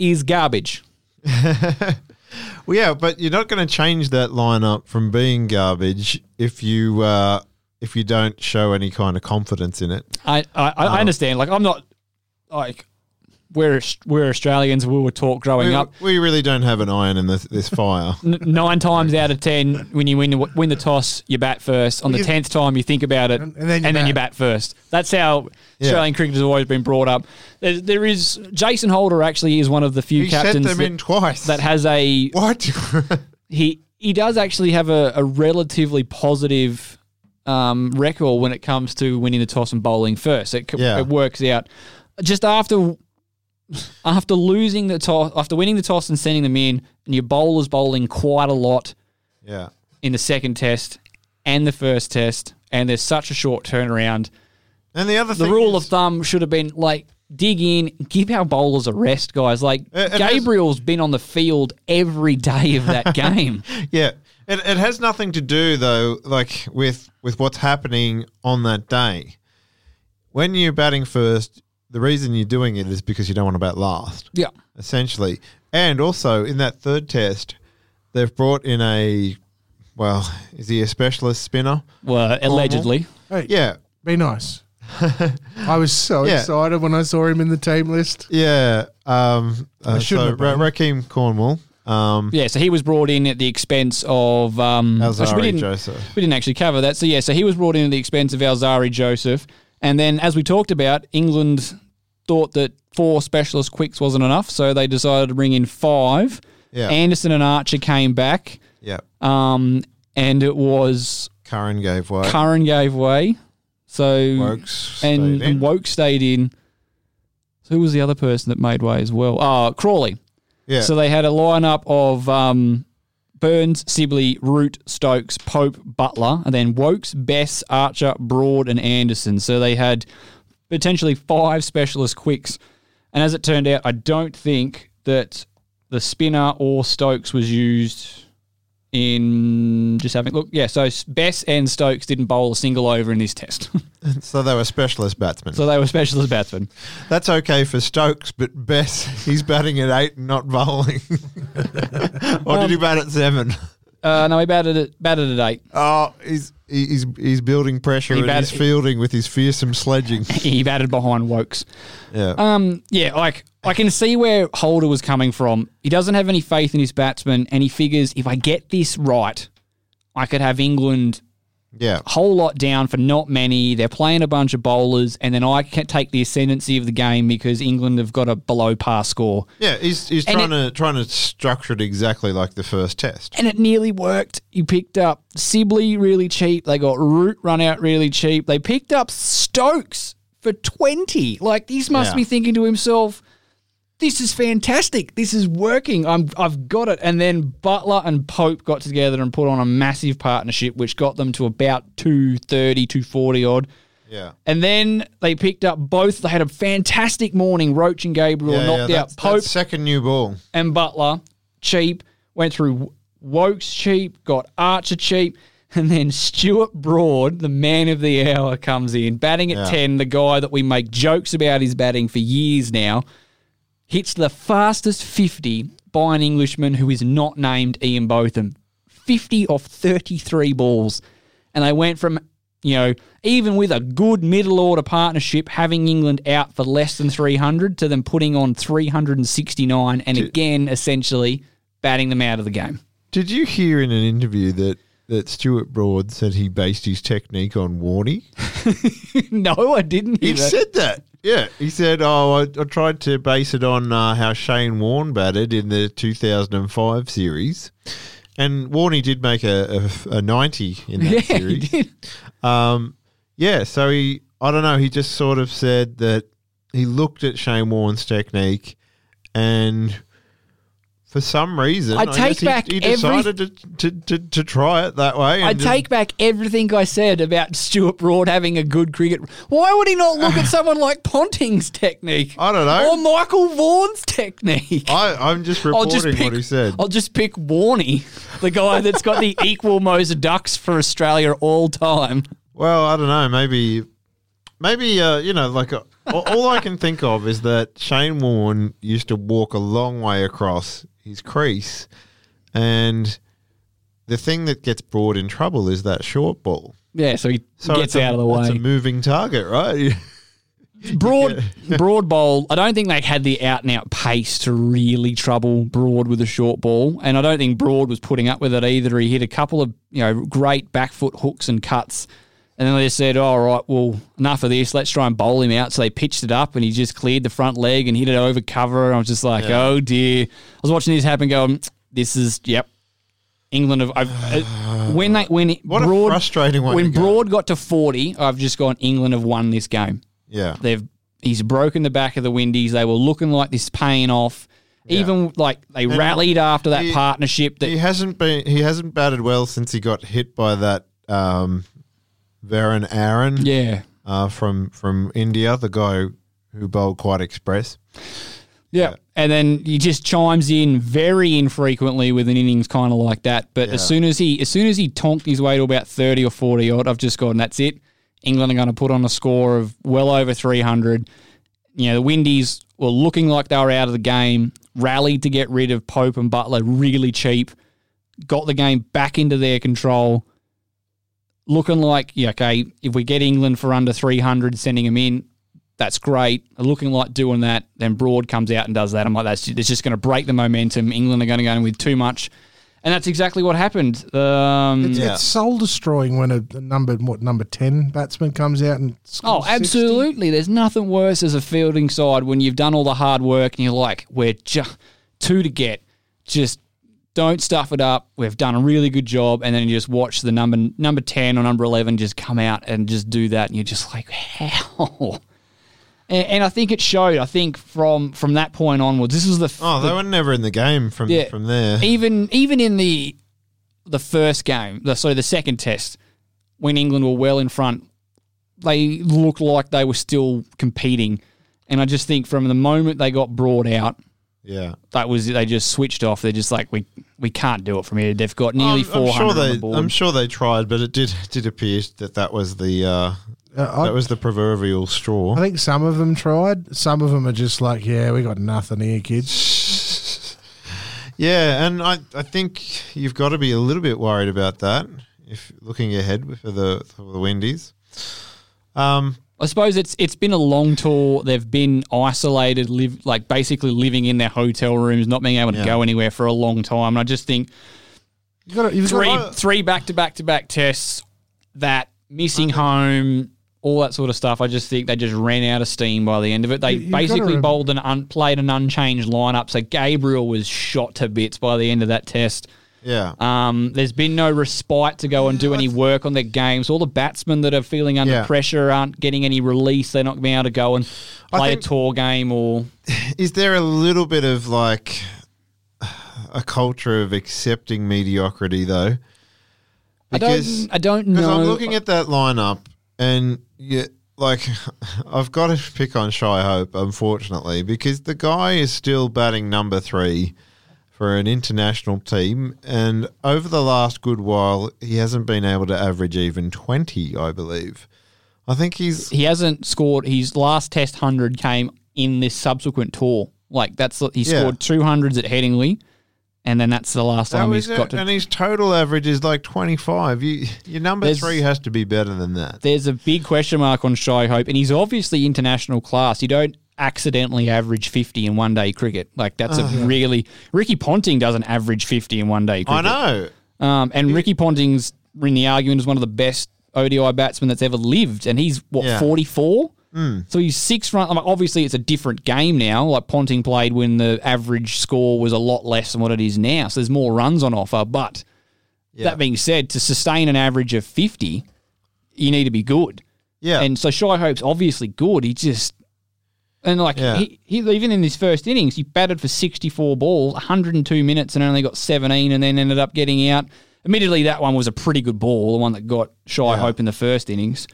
is garbage. Well, yeah, but you're not going to change that lineup from being garbage if you uh, if you don't show any kind of confidence in it. I I, I um, understand. Like I'm not like we're we're Australians. We were taught growing we, up. We really don't have an iron in this, this fire. Nine times out of ten, when you win the, win the toss, you bat first. On well, the tenth time, you think about it, and, and, then, you and then you bat first. That's how Australian yeah. cricket has always been brought up. There, there is Jason Holder actually is one of the few he captains sent them that, in twice. that has a what he he does actually have a, a relatively positive um, record when it comes to winning the toss and bowling first. It yeah. it works out just after. After losing the toss, after winning the toss and sending them in, and your bowler's bowling quite a lot yeah. in the second test and the first test, and there's such a short turnaround. And the other the thing rule is, of thumb should have been, like, dig in, give our bowlers a rest, guys. Like, it, it Gabriel's has, been on the field every day of that game. Yeah. It, it has nothing to do, though, like, with with what's happening on that day. When you're batting first, the reason you're doing it is because you don't want to bat last. Yeah. Essentially. And also, in that third test, they've brought in a, well, is he a specialist spinner? Well, allegedly. Hey, yeah. Be nice. I was so yeah. excited when I saw him in the team list. Yeah. Um, uh, so, Ra- Rakeem Cornwall. Um, yeah, so he was brought in at the expense of um, Alzarri Joseph. We didn't actually cover that. So, yeah, so he was brought in at the expense of Alzarri Joseph. And then, as we talked about, England thought that four specialist quicks wasn't enough, so they decided to bring in five. Yeah. Anderson and Archer came back. Yeah. Um, and it was Curran gave way. Curran gave way. So Woakes and, and Woakes stayed in. So who was the other person that made way as well? Uh Crawley. Yeah. So they had a lineup of um, Burns, Sibley, Root, Stokes, Pope, Butler, and then Woakes, Bess, Archer, Broad, and Anderson. So they had potentially five specialist quicks. And as it turned out, I don't think that the spinner or Stokes was used in just having a look. Yeah, so Bess and Stokes didn't bowl a single over in this test. So they were specialist batsmen. So they were specialist batsmen. That's okay for Stokes, but Bess, he's batting at eight and not bowling. Or um, did he bat at seven? Uh, no, he batted at, batted at eight. Oh, he's he's he's building pressure he and batted, he's fielding with his fearsome sledging. He batted behind Woakes. Yeah. Um. Yeah, like I can see where Holder was coming from. He doesn't have any faith in his batsman, and he figures if I get this right, I could have England yeah. a whole lot down for not many. They're playing a bunch of bowlers, and then I can take the ascendancy of the game because England have got a below par score. Yeah, he's he's and trying it, to trying to structure it exactly like the first test. And it nearly worked. He picked up Sibley really cheap. They got Root run out really cheap. They picked up Stokes for twenty. Like, these must yeah. be thinking to himself, this is fantastic. This is working. I'm, I've got it. And then Butler and Pope got together and put on a massive partnership, which got them to about two thirty, two forty odd. Yeah. And then they picked up both. They had a fantastic morning. Roach and Gabriel yeah, knocked yeah, out Pope. Second new ball. And Butler, cheap, went through Woakes cheap, got Archer cheap, and then Stuart Broad, the man of the hour, comes in, batting at yeah. ten, the guy that we make jokes about his batting for years now, hits the fastest fifty by an Englishman who is not named Ian Botham. fifty off thirty-three balls. And they went from, you know, even with a good middle-order partnership, having England out for less than three hundred to them putting on three hundred sixty-nine and, did, again, essentially batting them out of the game. Did you hear in an interview that, that Stuart Broad said he based his technique on Warnie? No, I didn't hear he that. He said that. Yeah, he said, oh, I, I tried to base it on uh, how Shane Warne batted in the two thousand five series. And Warnie did make a, a, a ninety in that yeah, series. He did. Um, yeah, so he, I don't know, he just sort of said that he looked at Shane Warne's technique and for some reason, I, I take guess back he, he decided every, to, to, to, to try it that way. I take just, back everything I said about Stuart Broad having a good cricket. Why would he not look at someone like Ponting's technique? I don't know. Or Michael Vaughan's technique. I, I'm just reporting just pick, what he said. I'll just pick Warnie, the guy that's got the equal Moser Ducks for Australia all time. Well, I don't know. Maybe, maybe uh, you know, like... A, all I can think of is that Shane Warne used to walk a long way across his crease, and the thing that gets Broad in trouble is that short ball. Yeah, so he so gets out a, of the way. It's a moving target, right? Broad broad bowl, I don't think they had the out-and-out pace to really trouble Broad with a short ball, and I don't think Broad was putting up with it either. He hit a couple of you know great back foot hooks and cuts, and then they just said, all right, well, enough of this. Let's try and bowl him out. So they pitched it up, and he just cleared the front leg and hit it over cover. And I was just like, yeah. oh, dear. I was watching this happen going, this is, yep, England. Have, I've, uh, when they, when what Broad, a frustrating one. When Broad got to forty, I've just gone, England have won this game. Yeah. They've He's broken the back of the Windies. They were looking like this paying off. Yeah. Even like they and rallied after that he, partnership. That he hasn't been. He hasn't batted well since he got hit by that um, – Varun Aaron yeah. uh, from from India, the guy who bowled quite express. Yeah. yeah, and then he just chimes in very infrequently with an innings kind of like that. But yeah. as soon as he as soon as he tonked his way to about thirty or forty odd, I've just gone, that's it. England are going to put on a score of well over three hundred. You know, the Windies were looking like they were out of the game, rallied to get rid of Pope and Butler really cheap, got the game back into their control. Looking like, yeah, okay, if we get England for under three hundred, sending them in, that's great. Looking like doing that, then Broad comes out and does that. I'm like, that's it's just going to break the momentum. England are going to go in with too much. And that's exactly what happened. Um, it's, yeah. it's soul-destroying when a, a number, what, number ten batsman comes out and scores Oh, absolutely. sixty. There's nothing worse as a fielding side when you've done all the hard work and you're like, we're just two to get, just... Don't stuff it up. We've done a really good job. And then you just watch the number number ten or number eleven just come out and just do that. And you're just like, how? And, and I think it showed. I think from, from that point onwards, this was the... F- oh, they the, were never in the game from yeah, from there. Even even in the the first game, the, so the second test, when England were well in front, they looked like they were still competing. And I just think from the moment they got brought out, yeah, that was they just switched off. They're just like we we can't do it from here. They've got nearly four hundred sure on the board. I'm sure they tried, but it did did appear that that was the uh, uh, that I, was the proverbial straw. I think some of them tried. Some of them are just like, yeah, we got nothing here, kids. Yeah, and I, I think you've got to be a little bit worried about that if looking ahead for the for the Windies. Um. I suppose it's it's been a long tour. They've been isolated, live like basically living in their hotel rooms, not being able to yeah. go anywhere for a long time. And I just think you've got to, you've three got to, three back to back to back tests, that missing home, all that sort of stuff. I just think they just ran out of steam by the end of it. They you, basically bowled and un, played an unchanged lineup. So Gabriel was shot to bits by the end of that test. Yeah. Um, there's been no respite to go and do any work on their games. All the batsmen that are feeling under yeah. pressure aren't getting any release. They're not going to be able to go and play think, a tour game or... Is there a little bit of like a culture of accepting mediocrity though? Because, I don't I don't know. Because I'm looking at that lineup and yeah, like I've got to pick on Shai Hope, unfortunately, because the guy is still batting number three for an international team, and over the last good while, he hasn't been able to average even twenty, I believe. I think he's... He hasn't scored... His last test one hundred came in this subsequent tour. Like, that's he yeah. scored two hundreds at Headingley, and then that's the last that time he's it. got to... And his total average is like twenty-five. You, your number there's, three has to be better than that. There's a big question mark on Shai Hope, and he's obviously international class. You don't accidentally average fifty in one-day cricket. Like, that's oh, a really... Ricky Ponting doesn't average fifty in one-day cricket. I know. Um, and he, Ricky Ponting's, in the argument, is one of the best O D I batsman that's ever lived, and he's, what, yeah. forty-four? Mm. So he's six runs. I mean, obviously, it's a different game now. Like, Ponting played when the average score was a lot less than what it is now, so there's more runs on offer. But yeah. that being said, to sustain an average of fifty, you need to be good. Yeah. And so Shai Hope's obviously good. He just... And, like, yeah. he, he even in his first innings, he batted for sixty-four balls, one hundred two minutes, and only got seventeen, and then ended up getting out. Admittedly, that one was a pretty good ball, the one that got Shai yeah. Hope in the first innings.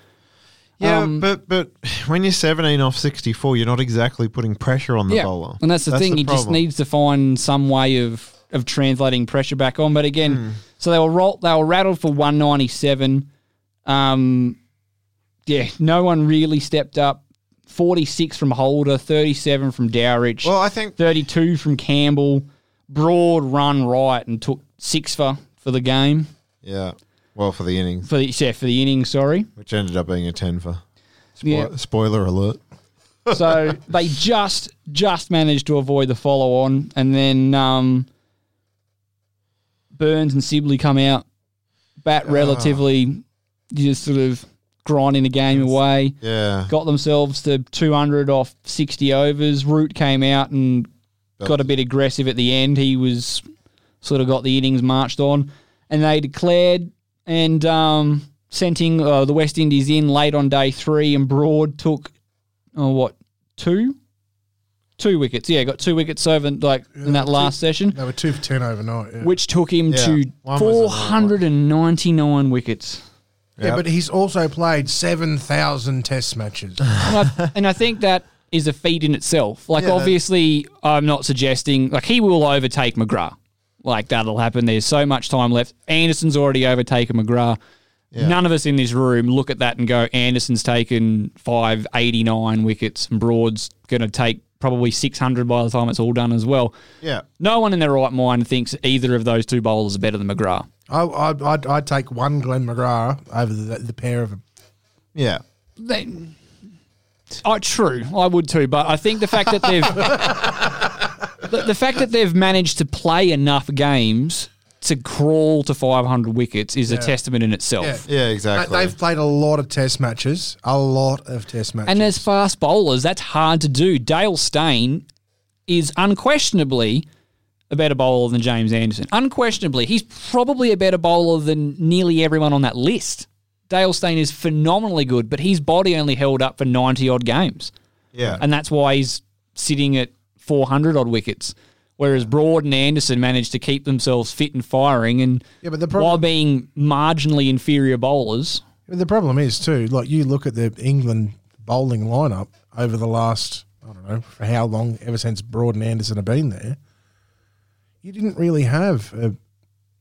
Yeah, um, but but when you're seventeen off sixty-four, you're not exactly putting pressure on the yeah, bowler. And that's the that's thing. The he problem. just needs to find some way of, of translating pressure back on. But, again, mm. so they were roll, they were rattled for one ninety-seven. Um, yeah, no one really stepped up. forty-six from Holder, thirty-seven from Dowrich. Well, I think thirty-two from Campbell. Broad run right and took six for, for the game. Yeah, well, for the innings. For the, yeah, for the innings, sorry. Which ended up being a ten for. Spo- yeah. Spoiler alert. So they just just managed to avoid the follow-on, and then um, Burns and Sibley come out, bat relatively, oh. just sort of... grinding the game away. Yeah. Got themselves to two hundred off sixty overs. Root came out and got a bit aggressive at the end. He was sort of got the innings marched on. And they declared and um, sending uh, the West Indies in late on day three, and Broad took, oh, what, two? Two wickets. Yeah, got two wickets over like yeah, in that last two, session. They were two for ten overnight. Yeah. Which took him yeah. to One four hundred ninety-nine wickets. Yeah, yep. But he's also played seven thousand test matches. and, I, and I think that is a feat in itself. Like, yeah, obviously, I'm not suggesting... Like, he will overtake McGrath. Like, that'll happen. There's so much time left. Anderson's already overtaken McGrath. Yeah. None of us in this room look at that and go, Anderson's taken five eighty-nine wickets and Broad's going to take probably six hundred by the time it's all done as well. Yeah. No one in their right mind thinks either of those two bowlers are better than McGrath. I, I, I'd, I'd take one Glenn McGrath over the, the pair of them. Yeah. They, oh, true. I would too, but I think the fact that they've the, the fact that they've managed to play enough games to crawl to five hundred wickets is yeah. a testament in itself. Yeah, yeah exactly. They've played a lot of test matches, a lot of test matches. And as fast bowlers, that's hard to do. Dale Steyn is unquestionably a better bowler than James Anderson. Unquestionably, he's probably a better bowler than nearly everyone on that list. Dale Steyn is phenomenally good, but his body only held up for ninety-odd games. Yeah. And that's why he's sitting at four hundred-odd wickets, whereas Broad and Anderson managed to keep themselves fit and firing and yeah, but the problem, while being marginally inferior bowlers. The problem is, too, like you look at the England bowling lineup over the last, I don't know, for how long, ever since Broad and Anderson have been there, you didn't really have a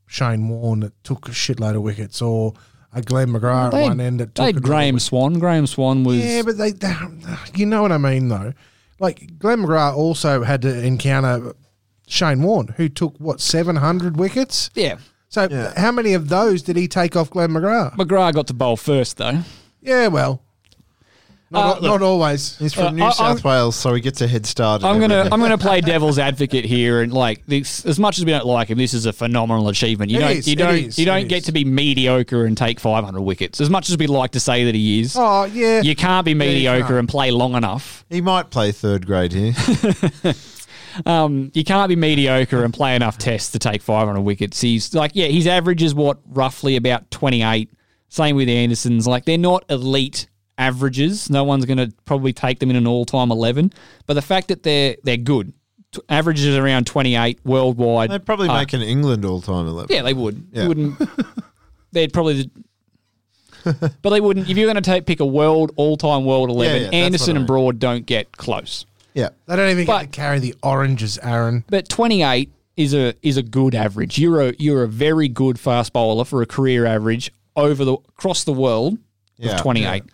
Shane Warne that took a shitload of wickets or a Glenn McGrath they, at one end that took they had a Graham Swan. Graham Swan was... Yeah, but they, they... You know what I mean, though. Like, Glenn McGrath also had to encounter Shane Warne, who took, what, seven hundred wickets? Yeah. So yeah. how many of those did he take off Glenn McGrath? McGrath got to bowl first, though. Yeah, well... Not, uh, not look, always. He's from uh, New I, South I'm, Wales, so he gets a head start. I'm gonna I'm gonna play devil's advocate here, and like this, as much as we don't like him, this is a phenomenal achievement. You it don't is, you don't is, you don't get is. to be mediocre and take five hundred wickets. As much as we like to say that he is, oh yeah, you can't be mediocre yeah, and play long enough. He might play third grade here. um, you can't be mediocre and play enough tests to take five hundred wickets. He's like yeah, his average is what roughly about twenty-eight. Same with Anderson's. Like they're not elite averages. No one's going to probably take them in an all-time eleven. But the fact that they're they're good. T- averages around twenty-eight worldwide. They'd probably uh, make an England all-time eleven. Yeah, they would. Yeah. They wouldn't. They'd probably... but they wouldn't. If you're going to take pick a world all-time world eleven, yeah, yeah, Anderson I mean. and Broad don't get close. Yeah. They don't even but, get to carry the oranges, Aaron. But twenty-eight is a is a good average. You're a you're a very good fast bowler for a career average over the across the world yeah, of twenty-eight. Yeah.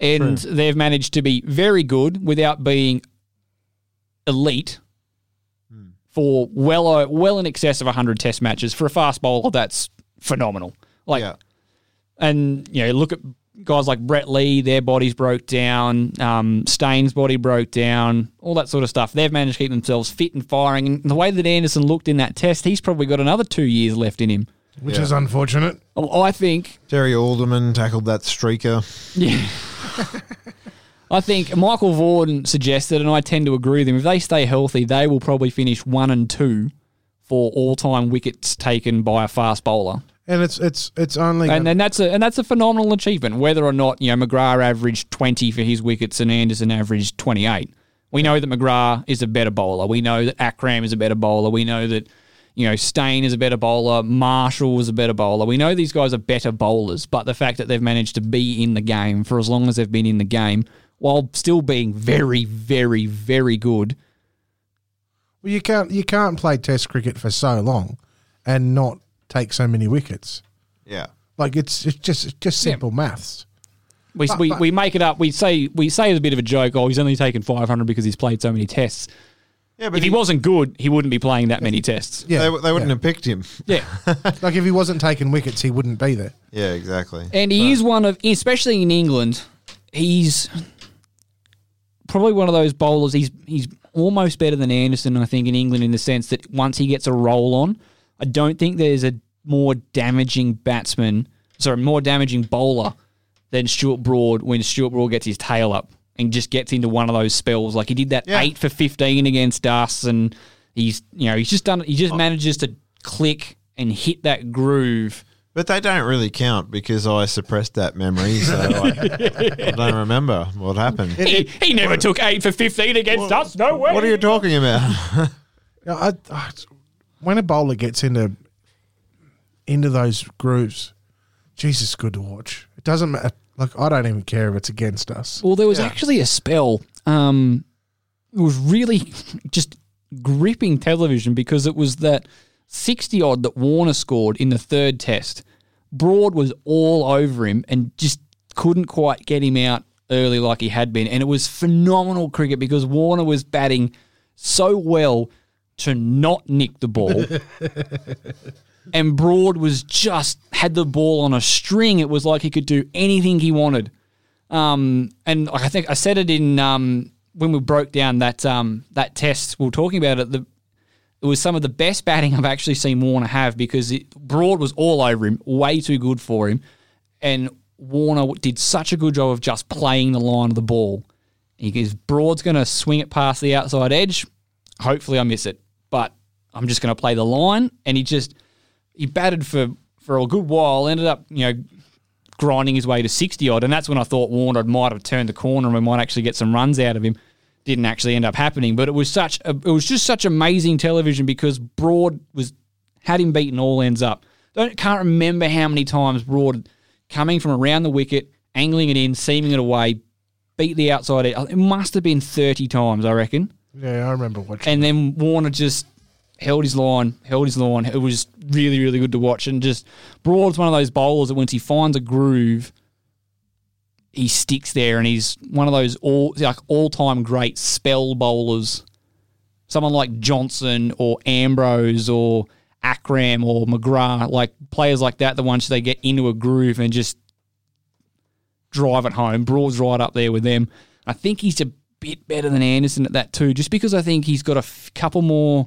And True. They've managed to be very good without being elite mm. for well well in excess of one hundred test matches. For a fast bowler, that's phenomenal. Like, yeah. And, you know, look at guys like Brett Lee, their bodies broke down, um, Staines' body broke down, all that sort of stuff. They've managed to keep themselves fit and firing. And the way that Anderson looked in that test, he's probably got another two years left in him. Which yeah. is unfortunate. I think... Terry Alderman tackled that streaker. Yeah. I think Michael Vaughan suggested, and I tend to agree with him, if they stay healthy, they will probably finish one and two for all-time wickets taken by a fast bowler. And it's it's it's only and, and that's a and that's a phenomenal achievement. Whether or not, you know, McGrath averaged twenty for his wickets and Anderson averaged twenty-eight, we know that McGrath is a better bowler. We know that Akram is a better bowler. We know that, you know, Stain is a better bowler. Marshall is a better bowler. We know these guys are better bowlers, but the fact that they've managed to be in the game for as long as they've been in the game while still being very, very, very good. Well, you can't you can't play Test cricket for so long and not take so many wickets. Yeah. Like, it's it's just it's just simple yeah. maths. We but, we but, we make it up. We say we say as a bit of a joke, oh, he's only taken five hundred because he's played so many tests. Yeah, but if he, he wasn't good, he wouldn't be playing that many tests. Yeah, they, they wouldn't yeah. have picked him. Yeah. Like, if he wasn't taking wickets, he wouldn't be there. Yeah, exactly. And he but. is one of, especially in England, he's probably one of those bowlers. He's he's almost better than Anderson, I think, in England, in the sense that once he gets a roll on, I don't think there's a more damaging batsman, sorry, more damaging bowler than Stuart Broad when Stuart Broad gets his tail up and just gets into one of those spells. Like, he did that yeah. eight for fifteen against us, and he's, you know, he's just done, he just manages to click and hit that groove. But they don't really count because I suppressed that memory, so I, I don't remember what happened. He, he never what, took eight for fifteen against what, us, no way. What are you talking about? I, I, when a bowler gets into into those grooves, Jesus, good to watch. It doesn't matter. Like, I don't even care if it's against us. Well, there was yeah. actually a spell. Um, it was really just gripping television because it was that sixty-odd that Warner scored in the third test. Broad was all over him and just couldn't quite get him out early like he had been. And it was phenomenal cricket because Warner was batting so well to not nick the ball. And Broad was just, had the ball on a string. It was like he could do anything he wanted. Um, and I think I said it in, um, when we broke down that um, that test, we were talking about it, the, it was some of the best batting I've actually seen Warner have because it, Broad was all over him, way too good for him. And Warner did such a good job of just playing the line of the ball. He goes, Broad's going to swing it past the outside edge. Hopefully I miss it, but I'm just going to play the line. And he just... He batted for, for a good while, ended up, you know, grinding his way to sixty-odd, and that's when I thought Warner might have turned the corner and we might actually get some runs out of him. Didn't actually end up happening, but it was such a, it was just such amazing television because Broad was had him beaten all ends up. Don't can't remember how many times Broad, coming from around the wicket, angling it in, seaming it away, beat the outside. It must have been thirty times, I reckon. Yeah, I remember watching. And then Warner just... Held his line, held his line. It was really, really good to watch. And just Broad's one of those bowlers that once he finds a groove, he sticks there, and he's one of those all like all-time great spell bowlers. Someone like Johnson or Ambrose or Akram or McGrath, like players like that, the ones they get into a groove and just drive it home. Broad's right up there with them. I think he's a bit better than Anderson at that too, just because I think he's got a f- couple more...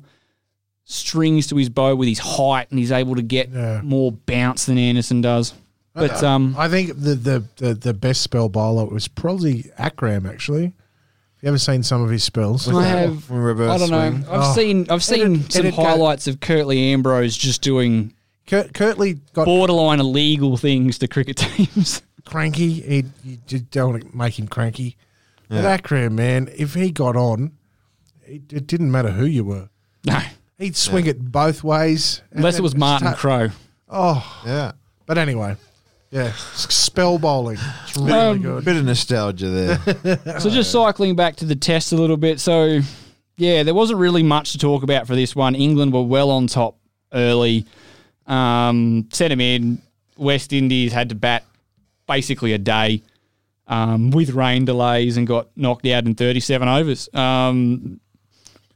strings to his bow with his height, and he's able to get yeah. more bounce than Anderson does. But I, um, I think the, the, the, the best spell bowler was probably Akram. Actually, have you ever seen some of his spells? I have. Reverse I don't swing. know. I've oh. seen. I've seen it, it, some it highlights go- of Kirtley Ambrose just doing Kurt, Kirtley got borderline illegal things to cricket teams. Cranky. He, you just don't want to make him cranky. Yeah. But Akram, man, if he got on, it, it didn't matter who you were. No. He'd swing yeah. it both ways. Unless it was Martin start. Crowe. Oh. Yeah. But anyway, yeah, spell bowling. It's really um, good. Bit of nostalgia there. So just cycling back to the test a little bit. So, yeah, there wasn't really much to talk about for this one. England were well on top early. Um, sent him in. West Indies had to bat basically a day um, with rain delays and got knocked out in thirty-seven overs. Um,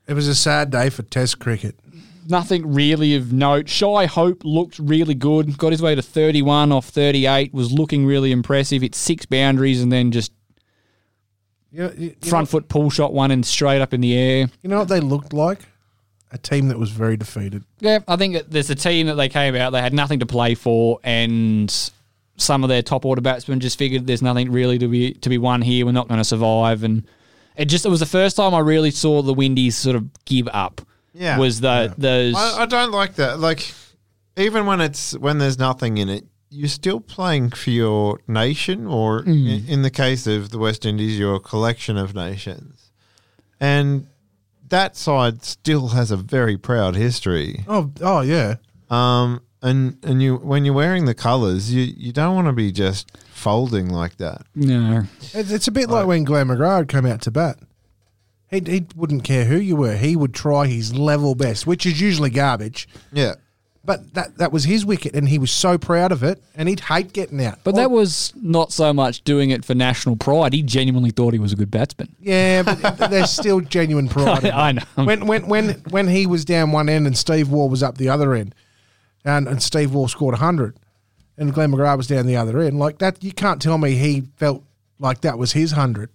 it was a sad day for Test cricket. Nothing really of note. Shai Hope looked really good. Got his way to thirty-one off thirty-eight. Was looking really impressive. It's six boundaries and then just you know, you front know, foot pull shot one and straight up in the air. You know what they looked like? A team that was very defeated. Yeah, I think there's a team that they came out, they had nothing to play for, and some of their top order batsmen just figured there's nothing really to be to be won here. We're not going to survive, and it just it was the first time I really saw the Windies sort of give up. Yeah, was the yeah. those? I, I don't like that. Like, even when it's when there's nothing in it, you're still playing for your nation, or mm. in, in the case of the West Indies, your collection of nations, and. That side still has a very proud history. Oh, oh yeah. Um, and and you when you're wearing the colours, you, you don't want to be just folding like that. No, it's, it's a bit like, like when Glenn McGrath came out to bat. He he wouldn't care who you were. He would try his level best, which is usually garbage. Yeah. But that, that was his wicket, and he was so proud of it, and he'd hate getting out. But well, that was not so much doing it for national pride. He genuinely thought he was a good batsman. Yeah, but there's still genuine pride. I know. When, when when when he was down one end and Steve Waugh was up the other end, and, and Steve Waugh scored one hundred, and Glenn McGrath was down the other end, like that, you can't tell me he felt like that was his one hundred.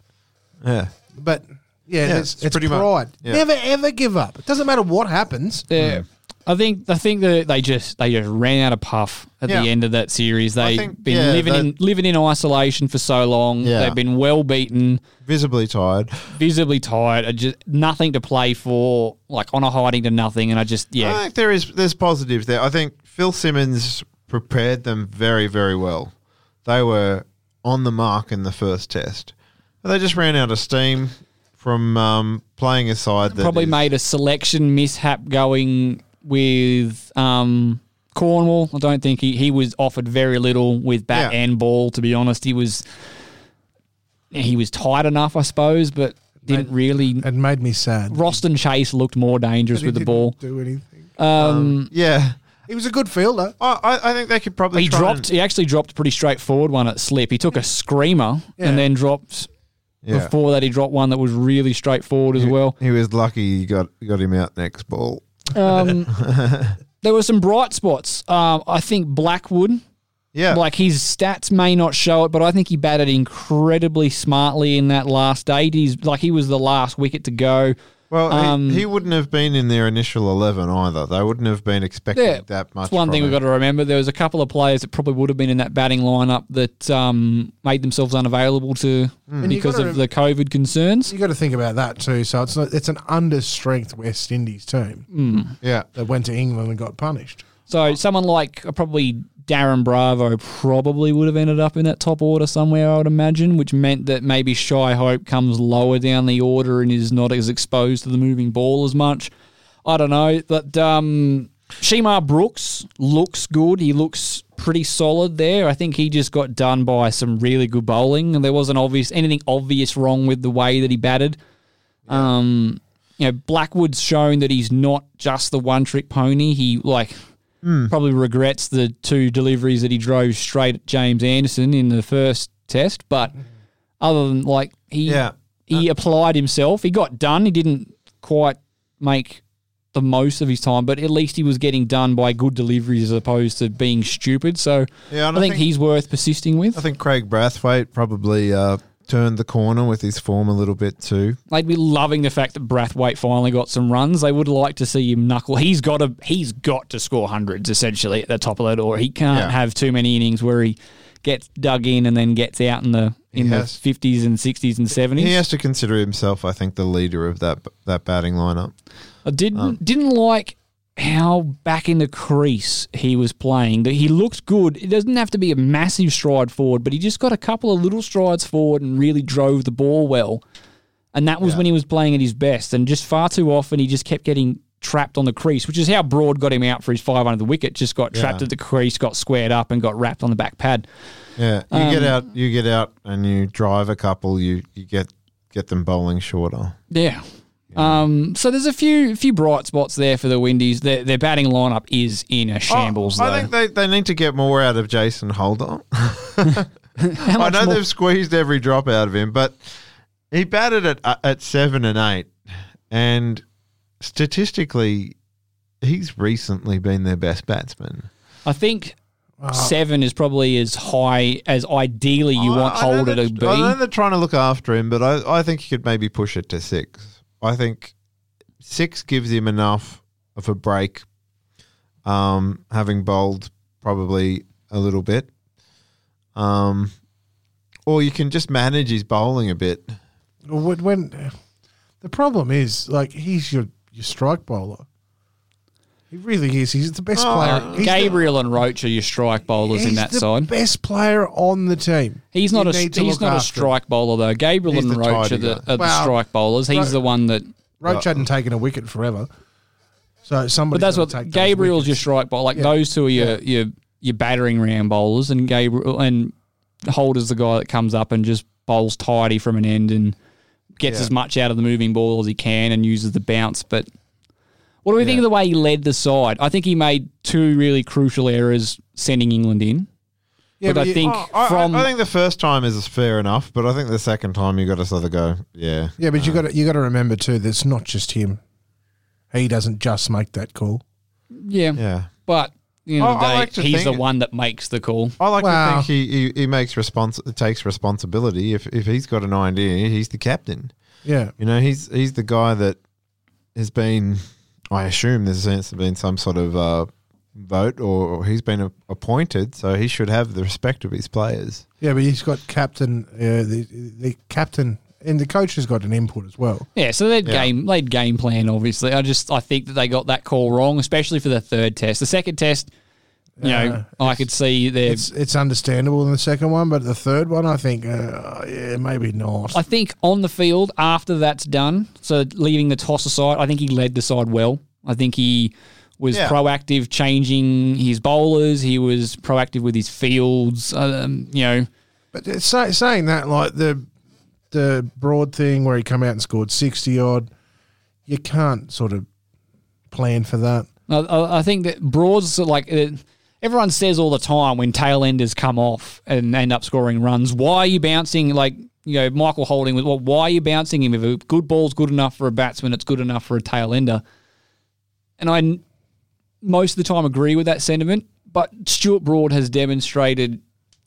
Yeah. But, yeah, yeah it's, it's, it's pretty pride. Much, yeah. Never, ever give up. It doesn't matter what happens. Yeah. Mm. I think I think that they just they just ran out of puff at yeah. the end of that series. They've been yeah, living in living in isolation for so long. Yeah. They've been well beaten, visibly tired, visibly tired. Just nothing to play for, like on a hiding to nothing. And I just yeah, I think there is there's positives there. I think Phil Simmons prepared them very very well. They were on the mark in the first test, but they just ran out of steam from um, playing a side that probably is, made a selection mishap going. With um, Cornwall, I don't think he, he was offered very little with bat yeah. and ball. To be honest, he was he was tight enough, I suppose, but didn't made, really. It made me sad. Roston Chase looked more dangerous with the ball. Do anything? Um, um, yeah, he was a good fielder. I, I, I think they could probably. He try dropped. And, he actually dropped a pretty straightforward one at slip. He took a screamer yeah. and then dropped. Yeah. Before that, he dropped one that was really straightforward as he, well. He was lucky. You got got him out next ball. Um, there were some bright spots. Um, I think Blackwood, yeah, like his stats may not show it, but I think he batted incredibly smartly in that last day. He's like he was the last wicket to go. Well, um, he, he wouldn't have been in their initial eleven either. They wouldn't have been expecting yeah, that much. That's one thing we've got to remember. There was a couple of players that probably would have been in that batting lineup that um, made themselves unavailable to mm. because of the COVID concerns. You got to think about that too. So it's not, it's an under-strength West Indies team. Mm. Yeah, that went to England and got punished. So oh. someone like uh, probably Darren Bravo probably would have ended up in that top order somewhere, I would imagine, which meant that maybe Shai Hope comes lower down the order and is not as exposed to the moving ball as much. I don't know. But um, Shemar Brooks looks good. He looks pretty solid there. I think he just got done by some really good bowling, and there wasn't obvious anything obvious wrong with the way that he batted. Yeah. Um, you know, Blackwood's shown that he's not just the one-trick pony. He, like... Mm. Probably regrets the two deliveries that he drove straight at James Anderson in the first test, but other than like he yeah. he uh, applied himself, he got done. He didn't quite make the most of his time, but at least he was getting done by good deliveries as opposed to being stupid. So yeah, I, I think, think he's worth persisting with. I think Kraigg Brathwaite probably uh, turned the corner with his form a little bit too. They'd be loving the fact that Brathwaite finally got some runs. They would like to see him knuckle. He's got to, he's got to score hundreds essentially at the top of that order. He can't yeah. have too many innings where he gets dug in and then gets out in the in he the fifties and sixties and seventies. He has to consider himself, I think, the leader of that that batting lineup. I didn't um, didn't like how back in the crease he was playing. He looked good. It doesn't have to be a massive stride forward, but he just got a couple of little strides forward and really drove the ball well. And that was yeah. when he was playing at his best. And just far too often he just kept getting trapped on the crease, which is how Broad got him out for his five under the wicket. Just got yeah. trapped at the crease, got squared up, and got wrapped on the back pad. Yeah, you um, get out, you get out, and you drive a couple. You you get get them bowling shorter. Yeah. Yeah. Um, so there's a few few bright spots there for the Windies. Their, their batting lineup is in a shambles. Oh, I though. think they, they need to get more out of Jason Holder. I know more? They've squeezed every drop out of him, but he batted at uh, at seven and eight, and statistically, he's recently been their best batsman. I think uh, seven is probably as high as ideally you I, want I Holder to be. I know they're trying to look after him, but I, I think he could maybe push it to six. I think six gives him enough of a break, um, having bowled probably a little bit. Um, or you can just manage his bowling a bit. When, when the problem is, like, he's your, your strike bowler. He really is. He's the best oh, player. He's Gabriel the, and Roach are your strike bowlers in that side. He's the best player on the team. He's not, a, he's not a strike bowler, though. Gabriel he's and Roach are, the, are well, the strike bowlers. He's Ro- the one that... Roach hadn't taken a wicket forever. So somebody... But that's what... Take Gabriel's your strike bowler. Like, yeah. those two are your, yeah. your, your battering round bowlers, and Gabriel and Holder's the guy that comes up and just bowls tidy from an end and gets yeah. as much out of the moving ball as he can and uses the bounce, but... What do we yeah. think of the way he led the side? I think he made two really crucial errors sending England in. Yeah, but, but I you, think oh, from I, I think the first time is fair enough, but I think the second time you got to sort of go, yeah, yeah. But uh, you got you got to remember too that it's not just him. He doesn't just make that call. Yeah, yeah. But you know, I, the day, like he's the it, one that makes the call. I like wow. to think he, he, he makes response takes responsibility. If if he's got an idea, he's the captain. Yeah, you know, he's he's the guy that has been. I assume there's been some sort of uh, vote or, or he's been a- appointed, so he should have the respect of his players. Yeah, but he's got captain, uh, the, the captain, and the coach has got an input as well. Yeah, so they'd, yeah. game, they'd game plan, obviously. I just I think that they got that call wrong, especially for the third test. The second test, you uh, know, I could see their... It's, it's understandable in the second one, but the third one, I think, uh, yeah, maybe not. I think on the field, after that's done, so leaving the toss aside, I think he led the side well. I think he was yeah. proactive, changing his bowlers. He was proactive with his fields, um, you know. But it's say, saying that, like the the Broad thing where he come out and scored sixty-odd, you can't sort of plan for that. I, I think that Broad's like... It, everyone says all the time when tail enders come off and end up scoring runs, why are you bouncing, like, you know, Michael Holding, well, why are you bouncing him? If a good ball's good enough for a batsman, it's good enough for a tail ender. And I most of the time agree with that sentiment, but Stuart Broad has demonstrated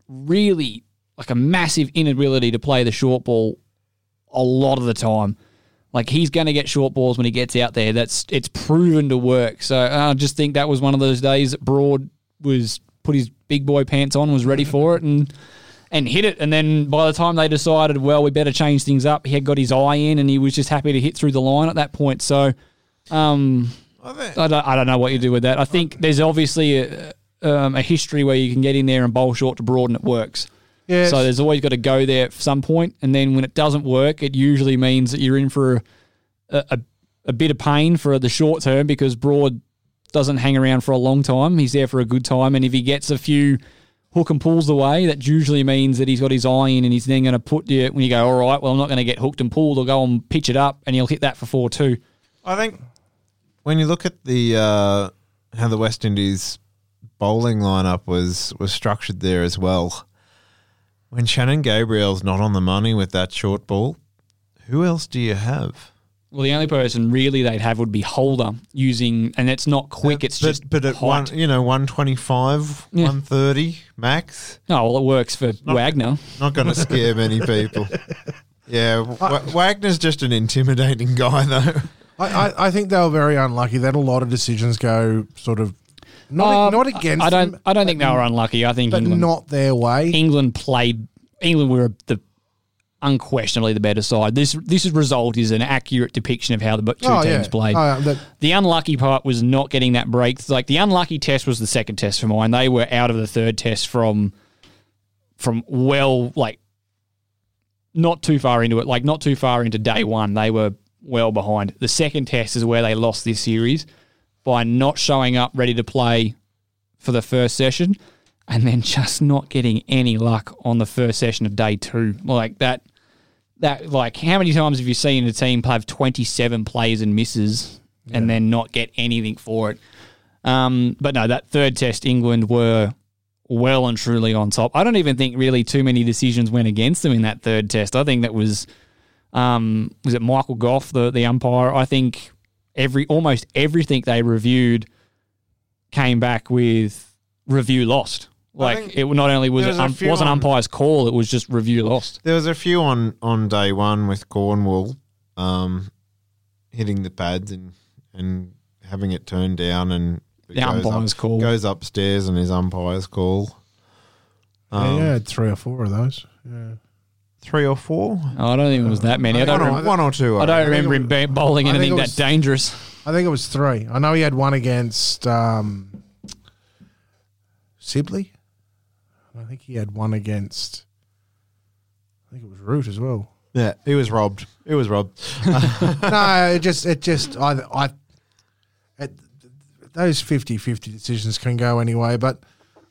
really like a massive inability to play the short ball a lot of the time. Like, he's going to get short balls when he gets out there. That's it's proven to work. So I just think that was one of those days that Broad was put his big boy pants on, was ready for it, and and hit it. And then by the time they decided, well, we better change things up, he had got his eye in and he was just happy to hit through the line at that point. So um, I, think, I, don't, I don't know what you do with that. I think there's obviously a, um, a history where you can get in there and bowl short to Broad and it works. Yes. So there's always got to go there at some point. And then when it doesn't work, it usually means that you're in for a, a, a bit of pain for the short term because Broad doesn't hang around for a long time. He's there for a good time, and if he gets a few hook and pulls away, that usually means that he's got his eye in, and he's then going to put you when you go, all right, well, I'm not going to get hooked and pulled. I'll go and pitch it up, and he'll hit that for four two. I think when you look at the uh, how the West Indies bowling lineup was was structured there as well, when Shannon Gabriel's not on the money with that short ball, who else do you have? Well, the only person really they'd have would be Holder using, and it's not quick. It's but, just but at height. one, you know, one twenty-five, yeah. one thirty max. Oh well, it works for not, Wagner. Not going to scare many people. Yeah, I, Wagner's just an intimidating guy, though. I, I, I think they were very unlucky that a lot of decisions go sort of not um, not against. I don't. Them, I don't think they were unlucky. I think, but England, not their way. England played. England were the. Unquestionably the better side. This this result is an accurate depiction of how the two oh, teams yeah. played. Oh, yeah, the unlucky part was not getting that break. Like, the unlucky test was the second test for mine. They were out of the third test from from well, like not too far into it. Like not too far into day one, they were well behind. The second test is where they lost this series by not showing up ready to play for the first session, and then just not getting any luck on the first session of day two. Like that. that, like, how many times have you seen a team have twenty-seven plays and misses yeah. and then not get anything for it? Um, but no, that third test, England were well and truly on top. I don't even think really too many decisions went against them in that third test. I think that was, um, was it Michael Gough, the, the umpire? I think every almost everything they reviewed came back with review lost. Like, it not only was it um, wasn't umpire's call, it was just review lost. There was a few on, on day one with Cornwall um, hitting the pads and and having it turned down and it the goes umpire's up, call goes upstairs and his umpire's call. Um, yeah, yeah, three or four of those. Yeah. Three or four? Oh, I don't think it was that many. I, I don't one, rem- one or two. I don't I remember was, him bowling I anything was, that dangerous. I think it was three. I know he had one against um, Sibley. I think he had one against, I think it was Root as well. Yeah, he was robbed. It was robbed. no, it just, it just, I, I, it, those fifty-fifty decisions can go anyway, but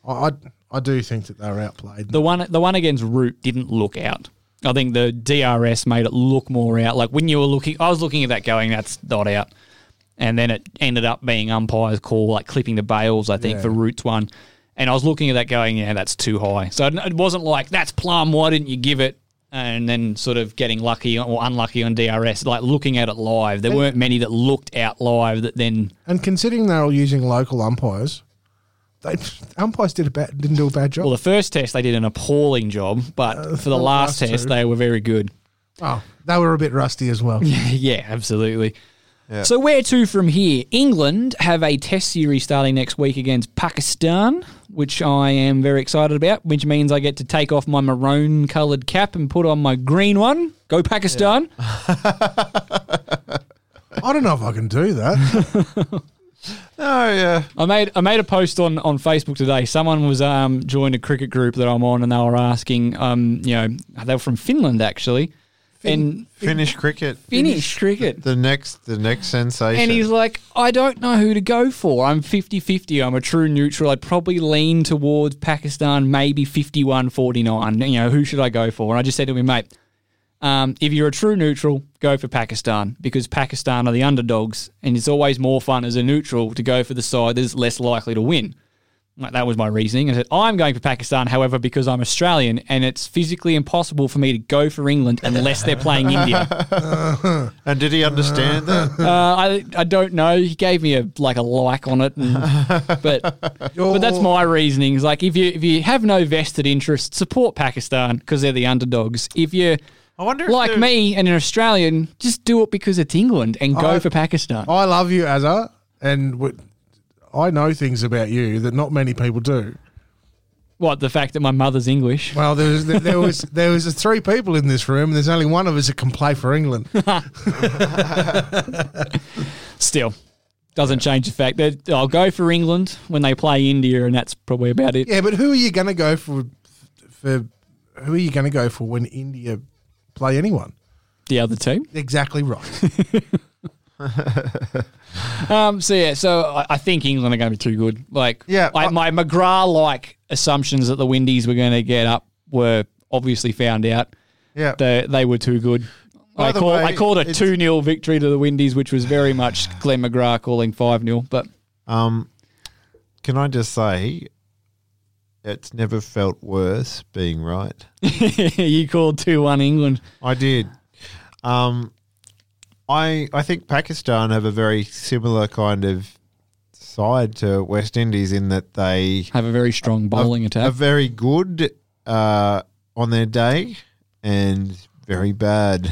I, I, I do think that they were outplayed. The one, the one against Root didn't look out. I think the D R S made it look more out. Like when you were looking, I was looking at that going, that's not out. And then it ended up being umpire's call, like clipping the bails, I think, yeah. for Root's one. And I was looking at that going, yeah, that's too high. So it wasn't like, that's plum, why didn't you give it? And then sort of getting lucky or unlucky on D R S, like looking at it live. There and, weren't many that looked out live that then... And considering they were using local umpires, they, umpires did a bad, didn't do a bad job. Well, the first test, they did an appalling job, but uh, for the last, last test, two. they were very good. Oh, they were a bit rusty as well. yeah, absolutely. Yeah. So where to from here? England have a test series starting next week against Pakistan, which I am very excited about, which means I get to take off my maroon-coloured cap and put on my green one. Go Pakistan. Yeah. I don't know if I can do that. Oh, yeah. I made I made a post on, on Facebook today. Someone was um joined a cricket group that I'm on, and they were asking, um you know, they were from Finland, actually. And Finnish cricket. Finnish cricket. The, the next the next sensation. And he's like, I don't know who to go for. I'm fifty-fifty. I'm a true neutral. I'd probably lean towards Pakistan, maybe fifty-one forty-nine. You know, who should I go for? And I just said to him, mate, um, if you're a true neutral, go for Pakistan because Pakistan are the underdogs and it's always more fun as a neutral to go for the side that is less likely to win. Like, that was my reasoning. I said, I'm going for Pakistan, however, because I'm Australian and it's physically impossible for me to go for England unless they're playing India. And did he understand that? Uh, I I don't know. He gave me a like a like on it. And, but but that's my reasoning. It's like, if you, if you have no vested interest, support Pakistan because they're the underdogs. If you're I wonder if like me and an Australian, just do it because it's England and go I, for Pakistan. I love you, Azza, and... W- I know things about you that not many people do. What, the fact that my mother's English? Well, there was there was there was three people in this room, and there's only one of us that can play for England. Still, doesn't change the fact that I'll go for England when they play India, and that's probably about it. Yeah, but who are you going to go for? For who are you going to go for when India play anyone? The other team. Exactly right. um, so yeah, so I, I think England are going to be too good. Like, yeah, I, I, my McGrath-like assumptions that the Windies were going to get up were obviously found out. Yeah, they, they were too good. I, call, way, I called a two nil victory to the Windies, which was very much Glenn McGrath calling five nil. But um, can I just say, it's never felt worse being right. You called two one England. I did. Um. I, I think Pakistan have a very similar kind of side to West Indies in that they have a very strong bowling are, attack. Are very good uh, on their day and very bad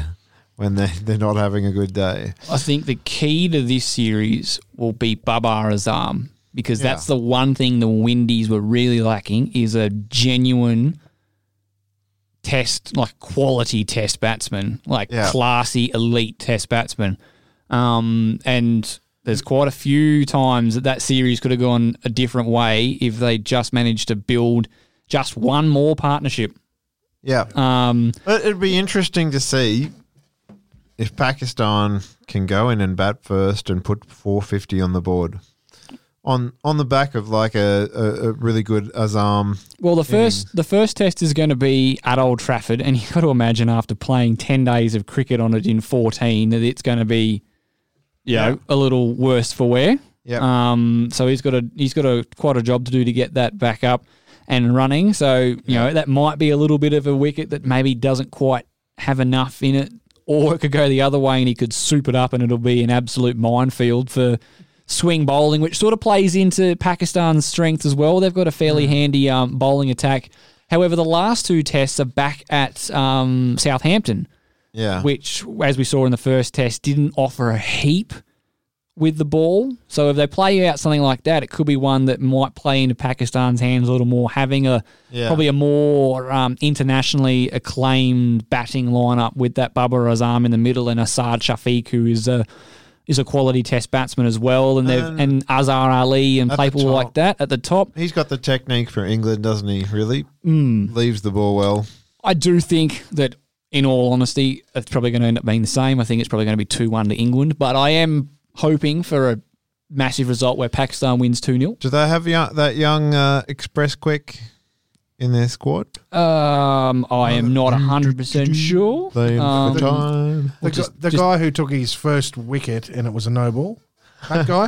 when they, they're not having a good day. I think the key to this series will be Babar Azam because yeah. that's the one thing the Windies were really lacking is a genuine test, like quality test batsman, like yeah. classy elite test batsman. Um, and there's quite a few times that that series could have gone a different way if they just managed to build just one more partnership. Yeah. Um, it'd be interesting to see if Pakistan can go in and bat first and put four fifty on the board. on on the back of like a, a, a really good Azam. Well, the first innings. the first test is going to be at Old Trafford, and you've got to imagine after playing ten days of cricket on it in fourteen that it's going to be, you yep. know, a little worse for wear. Yep. Um. So he's got a he's got a quite a job to do to get that back up and running. So you yep. know that might be a little bit of a wicket that maybe doesn't quite have enough in it, or it could go the other way and he could soup it up and it'll be an absolute minefield for swing bowling, which sort of plays into Pakistan's strength as well. They've got a fairly handy um, bowling attack. However, the last two tests are back at um, Southampton, yeah, which, as we saw in the first test, didn't offer a heap with the ball. So if they play out something like that, it could be one that might play into Pakistan's hands a little more, having a yeah. probably a more um, internationally acclaimed batting lineup with that Babar Azam in the middle and Asad Shafiq, who is a is a quality test batsman as well, and they've um, and Azhar Ali and people like that at the top. He's got the technique for England, doesn't he, really? Mm. Leaves the ball well. I do think that, in all honesty, it's probably going to end up being the same. I think it's probably going to be two one to England, but I am hoping for a massive result where Pakistan wins two nil. Do they have young, that young uh, Express Quick in their squad? Um, I am not one hundred percent sure. Um, time. The, just, the guy just, who took his first wicket and it was a no ball, that guy?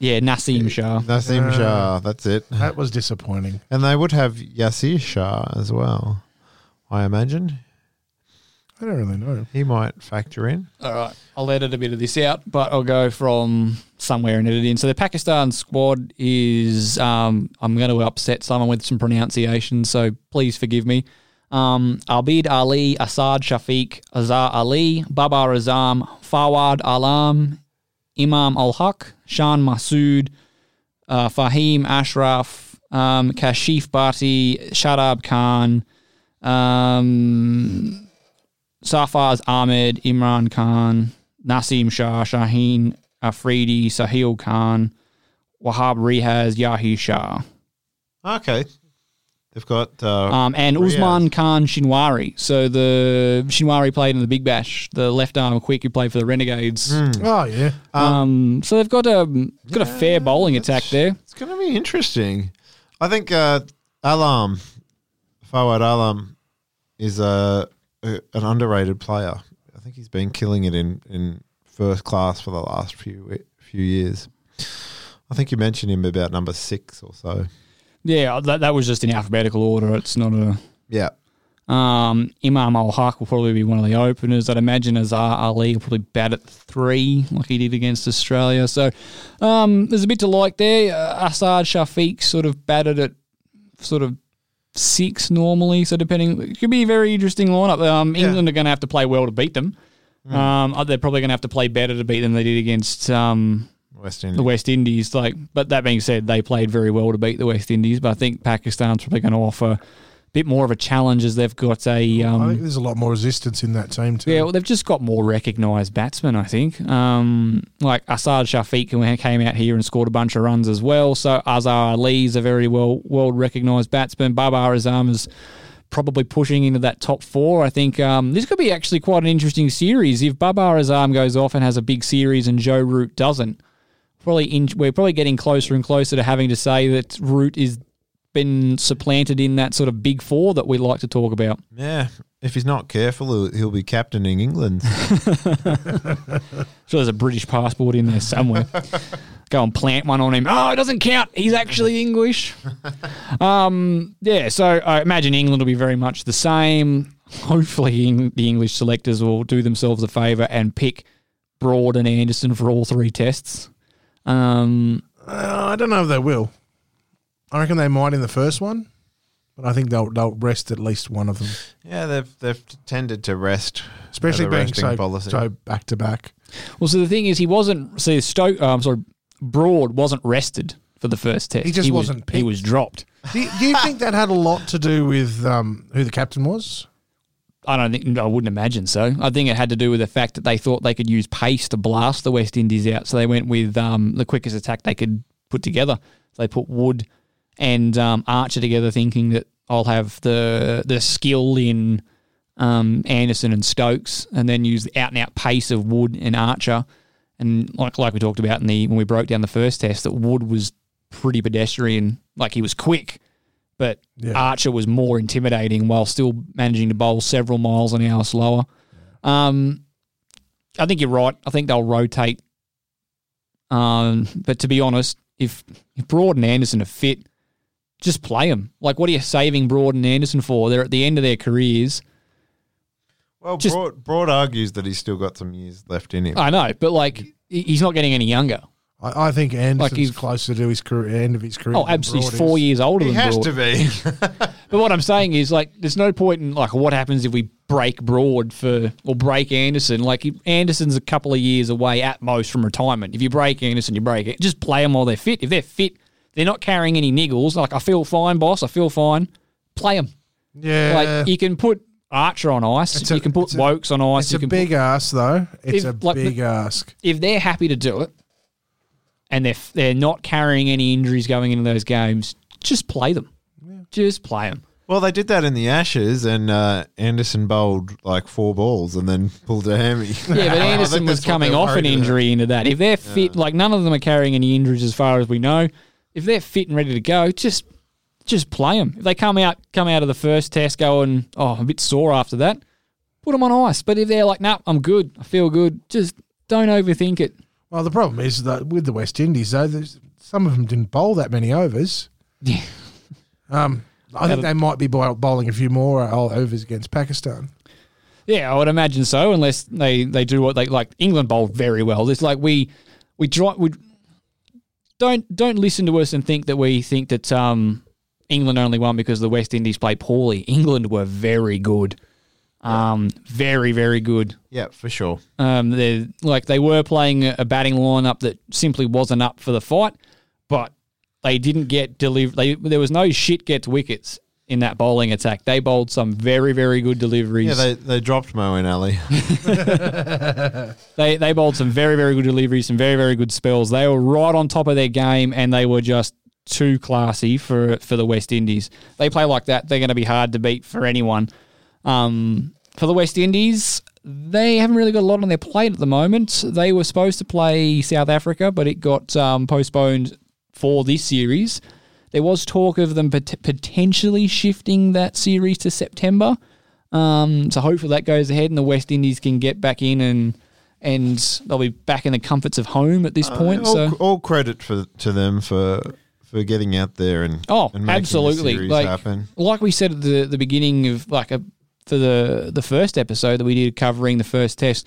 Yeah, Nasim Shah. Nasim uh, Shah, that's it. That was disappointing. And they would have Yasir Shah as well, I imagine. I don't really know. He might factor in. All right, I'll edit a bit of this out, but I'll go from somewhere and edit in. So the Pakistan squad is, um, I'm going to upset someone with some pronunciation, so please forgive me. Um, Abid Ali, Asad Shafiq, Azhar Ali, Babar Azam, Fawad Alam, Imam Al-Haq, Shan Masood, uh, Fahim Ashraf, um, Kashif Bhatti, Shadab Khan, um... Sarfaz Ahmed, Imran Khan, Nasim Shah, Shaheen Afridi, Sahil Khan, Wahab Rehaz, Yahi Shah. Okay. They've got... Uh, um, and Rehaz. Usman Khan Shinwari. So the Shinwari played in the Big Bash, the left-arm quick who played for the Renegades. Mm. Oh, yeah. Um, um, so they've got a, got yeah, a fair bowling attack there. It's going to be interesting. I think uh, Alam, Fawad Alam, is a... Uh, an underrated player. I think he's been killing it in, in first class for the last few few years. I think you mentioned him about number six or so. Yeah, that that was just in alphabetical order. It's not a yeah. Um, Imam Al-Haq will probably be one of the openers. I'd imagine Azhar Ali will probably bat at three like he did against Australia. So um, there's a bit to like there. Uh, Asad Shafiq sort of batted at sort of six normally, so depending, it could be a very interesting lineup. Um, England yeah. are going to have to play well to beat them. Mm. Um, they're probably going to have to play better to beat them than they did against um West Indies. the West Indies. Like, but that being said, they played very well to beat the West Indies. But I think Pakistan's probably going to offer a bit more of a challenge as they've got a. Um, I think there's a lot more resistance in that team too. Yeah, well, they've just got more recognised batsmen, I think. Um, like Asad Shafiq, who came out here and scored a bunch of runs as well. So Azhar Ali's a very well well recognised batsman. Babar Azam is probably pushing into that top four. I think um, this could be actually quite an interesting series if Babar Azam goes off and has a big series and Joe Root doesn't. Probably in, we're probably getting closer and closer to having to say that Root is. Been supplanted in that sort of big four that we like to talk about. Yeah, if he's not careful, he'll be captaining England. So there's a British passport in there somewhere. Go and plant one on him. Oh, it doesn't count. He's actually English. um, yeah, so I imagine England will be very much the same. Hopefully the English selectors will do themselves a favour and pick Broad and Anderson for all three tests. Um, uh, I don't know if they will. I reckon they might in the first one, but I think they'll they'll rest at least one of them. Yeah, they've they've tended to rest, especially being so, so back to back. Well, so the thing is, he wasn't. See, Stoke. Uh, I'm sorry, Broad wasn't rested for the first test. He just he wasn't. Was, he was dropped. Do you, do you think that had a lot to do with um, who the captain was? I don't think. I wouldn't imagine so. I think it had to do with the fact that they thought they could use pace to blast the West Indies out, so they went with um, the quickest attack they could put together. So they put Wood. And um, Archer together, thinking that I'll have the the skill in um, Anderson and Stokes, and then use the out and out pace of Wood and Archer, And like like we talked about in the when we broke down the first test, that Wood was pretty pedestrian. Like, he was quick, but yeah. Archer was more intimidating while still managing to bowl several miles an hour slower. Um, I think you're right. I think they'll rotate. Um, but to be honest, if, if Broad and Anderson are fit, just play them. Like, what are you saving Broad and Anderson for? They're at the end of their careers. Well, just, Broad, Broad argues that he's still got some years left in him. I know, but, like, he's not getting any younger. I, I think Anderson's like he's closer to his career, end of his career. Oh, absolutely. He's four is. years older he than Broad. He has to be. But what I'm saying is, like, there's no point in, like, what happens if we break Broad for or break Anderson? Like, Anderson's a couple of years away at most from retirement. If you break Anderson, you break it. Just play them while they're fit. If they're fit, they're not carrying any niggles. Like, I feel fine, boss. I feel fine. Play them. Yeah. Like, you can put Archer on ice. It's you a, can put Woakes on ice. It's you a can big put, ask, though. It's if, a like, big ask. If they're happy to do it and they're, they're not carrying any injuries going into those games, just play them. Yeah. Just play them. Well, they did that in the Ashes, and uh, Anderson bowled like four balls and then pulled a hammy. Yeah, but Anderson was coming off an injury about. into that. If they're fit, yeah. like none of them are carrying any injuries as far as we know. If they're fit and ready to go, just just play them. If they come out come out of the first test going, oh, I'm a bit sore after that, put them on ice. But if they're like, no, nah, I'm good, I feel good, just don't overthink it. Well, the problem is that with the West Indies, though, some of them didn't bowl that many overs. Yeah. Um, I think they might be bowling a few more overs against Pakistan. Yeah, I would imagine so, unless they, they do what they like. England bowled very well. It's like we we try we. Don't don't listen to us and think that we think that um, England only won because the West Indies played poorly. England were very good, um, yeah. very very good. Yeah, for sure. Um, they like they were playing a batting lineup that simply wasn't up for the fight, but they didn't get deliver. They, there was no shit gets wickets in that bowling attack. They bowled some very very good deliveries. Yeah, they they dropped Moeen Ali. They they bowled some very very good deliveries, some very very good spells. They were right on top of their game, and they were just too classy for for the West Indies. They play like that, they're going to be hard to beat for anyone. Um, for the West Indies, they haven't really got a lot on their plate at the moment. They were supposed to play South Africa, but it got um, postponed for this series. There was talk of them pot- potentially shifting that series to September. Um, so hopefully that goes ahead and the West Indies can get back in and and they'll be back in the comforts of home at this uh, point. All, so all credit for to them for for getting out there and oh, and making absolutely the series like, happen. Like we said at the, the beginning of like a, for the the first episode that we did covering the first test,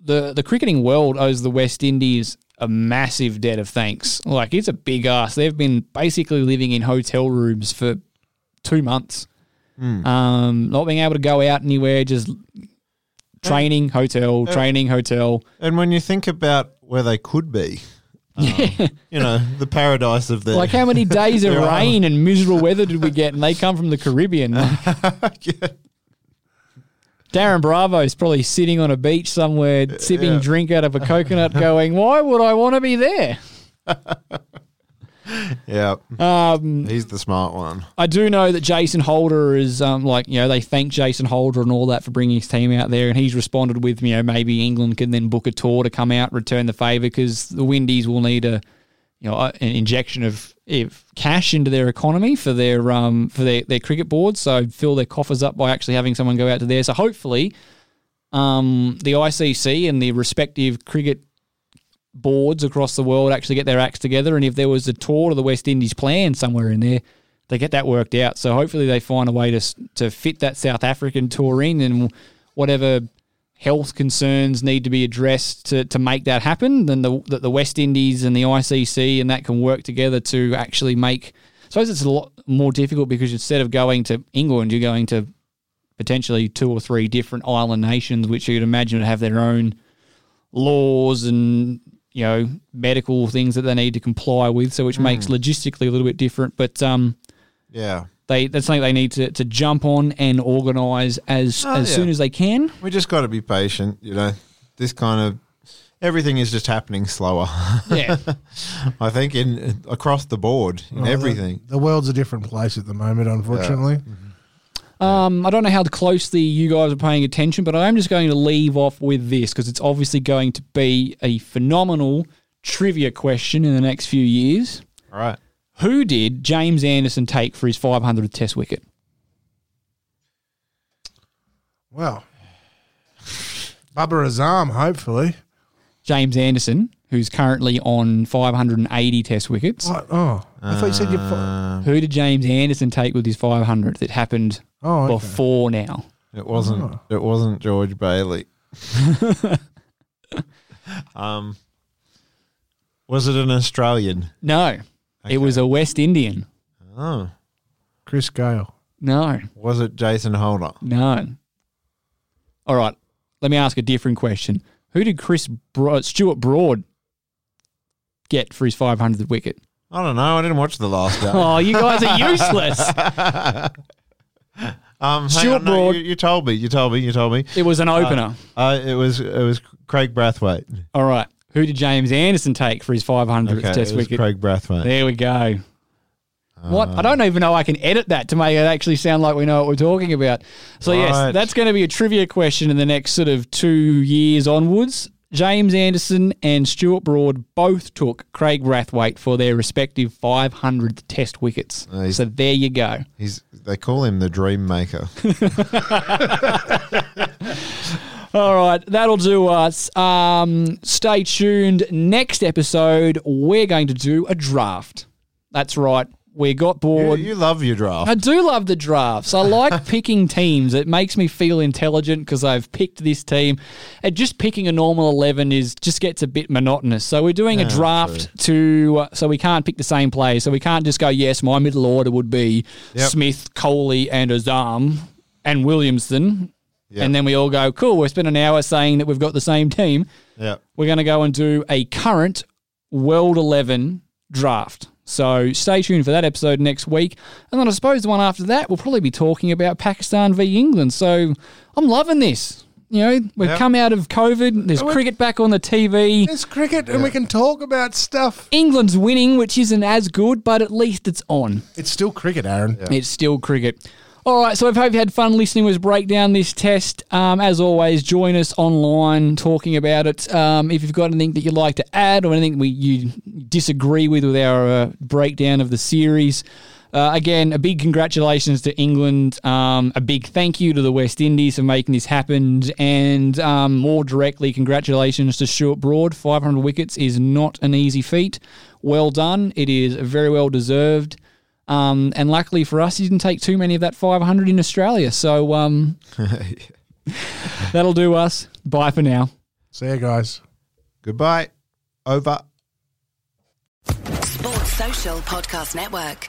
the the cricketing world owes the West Indies a massive debt of thanks. Like, it's a big ass. They've been basically living in hotel rooms for two months, mm. um, not being able to go out anywhere, just training, and, hotel, and, training, hotel. And when you think about where they could be, um, you know, the paradise of their... Like, how many days of rain and miserable weather did we get? And they come from the Caribbean. Like. Yeah. Darren Bravo's probably sitting on a beach somewhere, yeah, sipping yeah. drink out of a coconut, going, why would I want to be there? Yeah. Um, he's the smart one. I do know that Jason Holder is, um, like, you know, they thank Jason Holder and all that for bringing his team out there, and he's responded with, you know, maybe England can then book a tour to come out, return the favour, because the Windies will need a, you know, an injection of if, cash into their economy for their um for their, their cricket board, so fill their coffers up by actually having someone go out to there. So hopefully, um the I C C and the respective cricket boards across the world actually get their acts together. And if there was a tour to the West Indies planned somewhere in there, they get that worked out. So hopefully they find a way to to fit that South African tour in and whatever health concerns need to be addressed to, to make that happen, then the that the West Indies and the I C C and that can work together to actually make... I suppose it's a lot more difficult because instead of going to England, you're going to potentially two or three different island nations, which you'd imagine would have their own laws and, you know, medical things that they need to comply with, so which mm. makes logistically a little bit different. But um, yeah. They, that's something they need to, to jump on and organise as, oh, as yeah. soon as they can. We just got to be patient, you know. This kind of everything is just happening slower. Yeah, I think in across the board in well, everything. The, the world's a different place at the moment, unfortunately. Yeah. Um, I don't know how closely you guys are paying attention, but I am just going to leave off with this because it's obviously going to be a phenomenal trivia question in the next few years. All right. Who did James Anderson take for his five hundredth Test wicket? Well, Babar Azam, hopefully. James Anderson, who's currently on five hundred eighty Test wickets. What? Oh, I thought you said you... Fi- Who did James Anderson take with his five hundredth? It happened oh, okay. before now. It wasn't. Oh. It wasn't George Bailey. um, was it an Australian? No, okay. It was a West Indian. Oh, Chris Gayle. No. Was it Jason Holder? No. All right, let me ask a different question. Who did Chris Bro- Stuart Broad get for his five hundredth wicket? I don't know. I didn't watch the last day. Oh, you guys are useless. um, Stuart on, no, Broad. You, you told me. You told me. You told me. It was an opener. Uh, uh, it was it was Kraigg Brathwaite. All right. Who did James Anderson take for his five hundredth okay, test it was wicket? Kraigg Brathwaite. There we go. What? I don't even know I can edit that to make it actually sound like we know what we're talking about. So, right. yes, that's going to be a trivia question in the next sort of two years onwards. James Anderson and Stuart Broad both took Kraigg Brathwaite for their respective five hundredth Test wickets. Uh, so there you go. He's They call him the Dream Maker. All right, that'll do us. Um, stay tuned. Next episode, we're going to do a draft. That's right. We got bored. You, you love your draft. I do love the drafts. I like picking teams. It makes me feel intelligent because I've picked this team. And just picking a normal eleven is just gets a bit monotonous. So we're doing yeah, a draft to uh, so we can't pick the same players. So we can't just go, yes, my middle order would be yep. Smith, Coley, and Azam and Williamson. Yep. And then we all go, cool, we've spent an hour saying that we've got the same team. Yep. We're going to go and do a current World eleven draft. So stay tuned for that episode next week. And then I suppose the one after that, we'll probably be talking about Pakistan v England. So I'm loving this. You know, we've yep. come out of COVID. There's we, cricket back on the T V. There's cricket yeah. and we can talk about stuff. England's winning, which isn't as good, but at least it's on. It's still cricket, Aaron. Yeah. It's still cricket. All right, so I hope you had fun listening to us break down this test. Um, as always, join us online talking about it. Um, if you've got anything that you'd like to add or anything we you disagree with with our uh, breakdown of the series, uh, again, a big congratulations to England. Um, a big thank you to the West Indies for making this happen. And um, more directly, congratulations to Stuart Broad. five hundred wickets is not an easy feat. Well done. It is very well deserved. Um, and luckily for us, he didn't take too many of that five hundred in Australia. So um, that'll do us. Bye for now. See you guys. Goodbye. Over. Sports Social Podcast Network.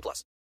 plus.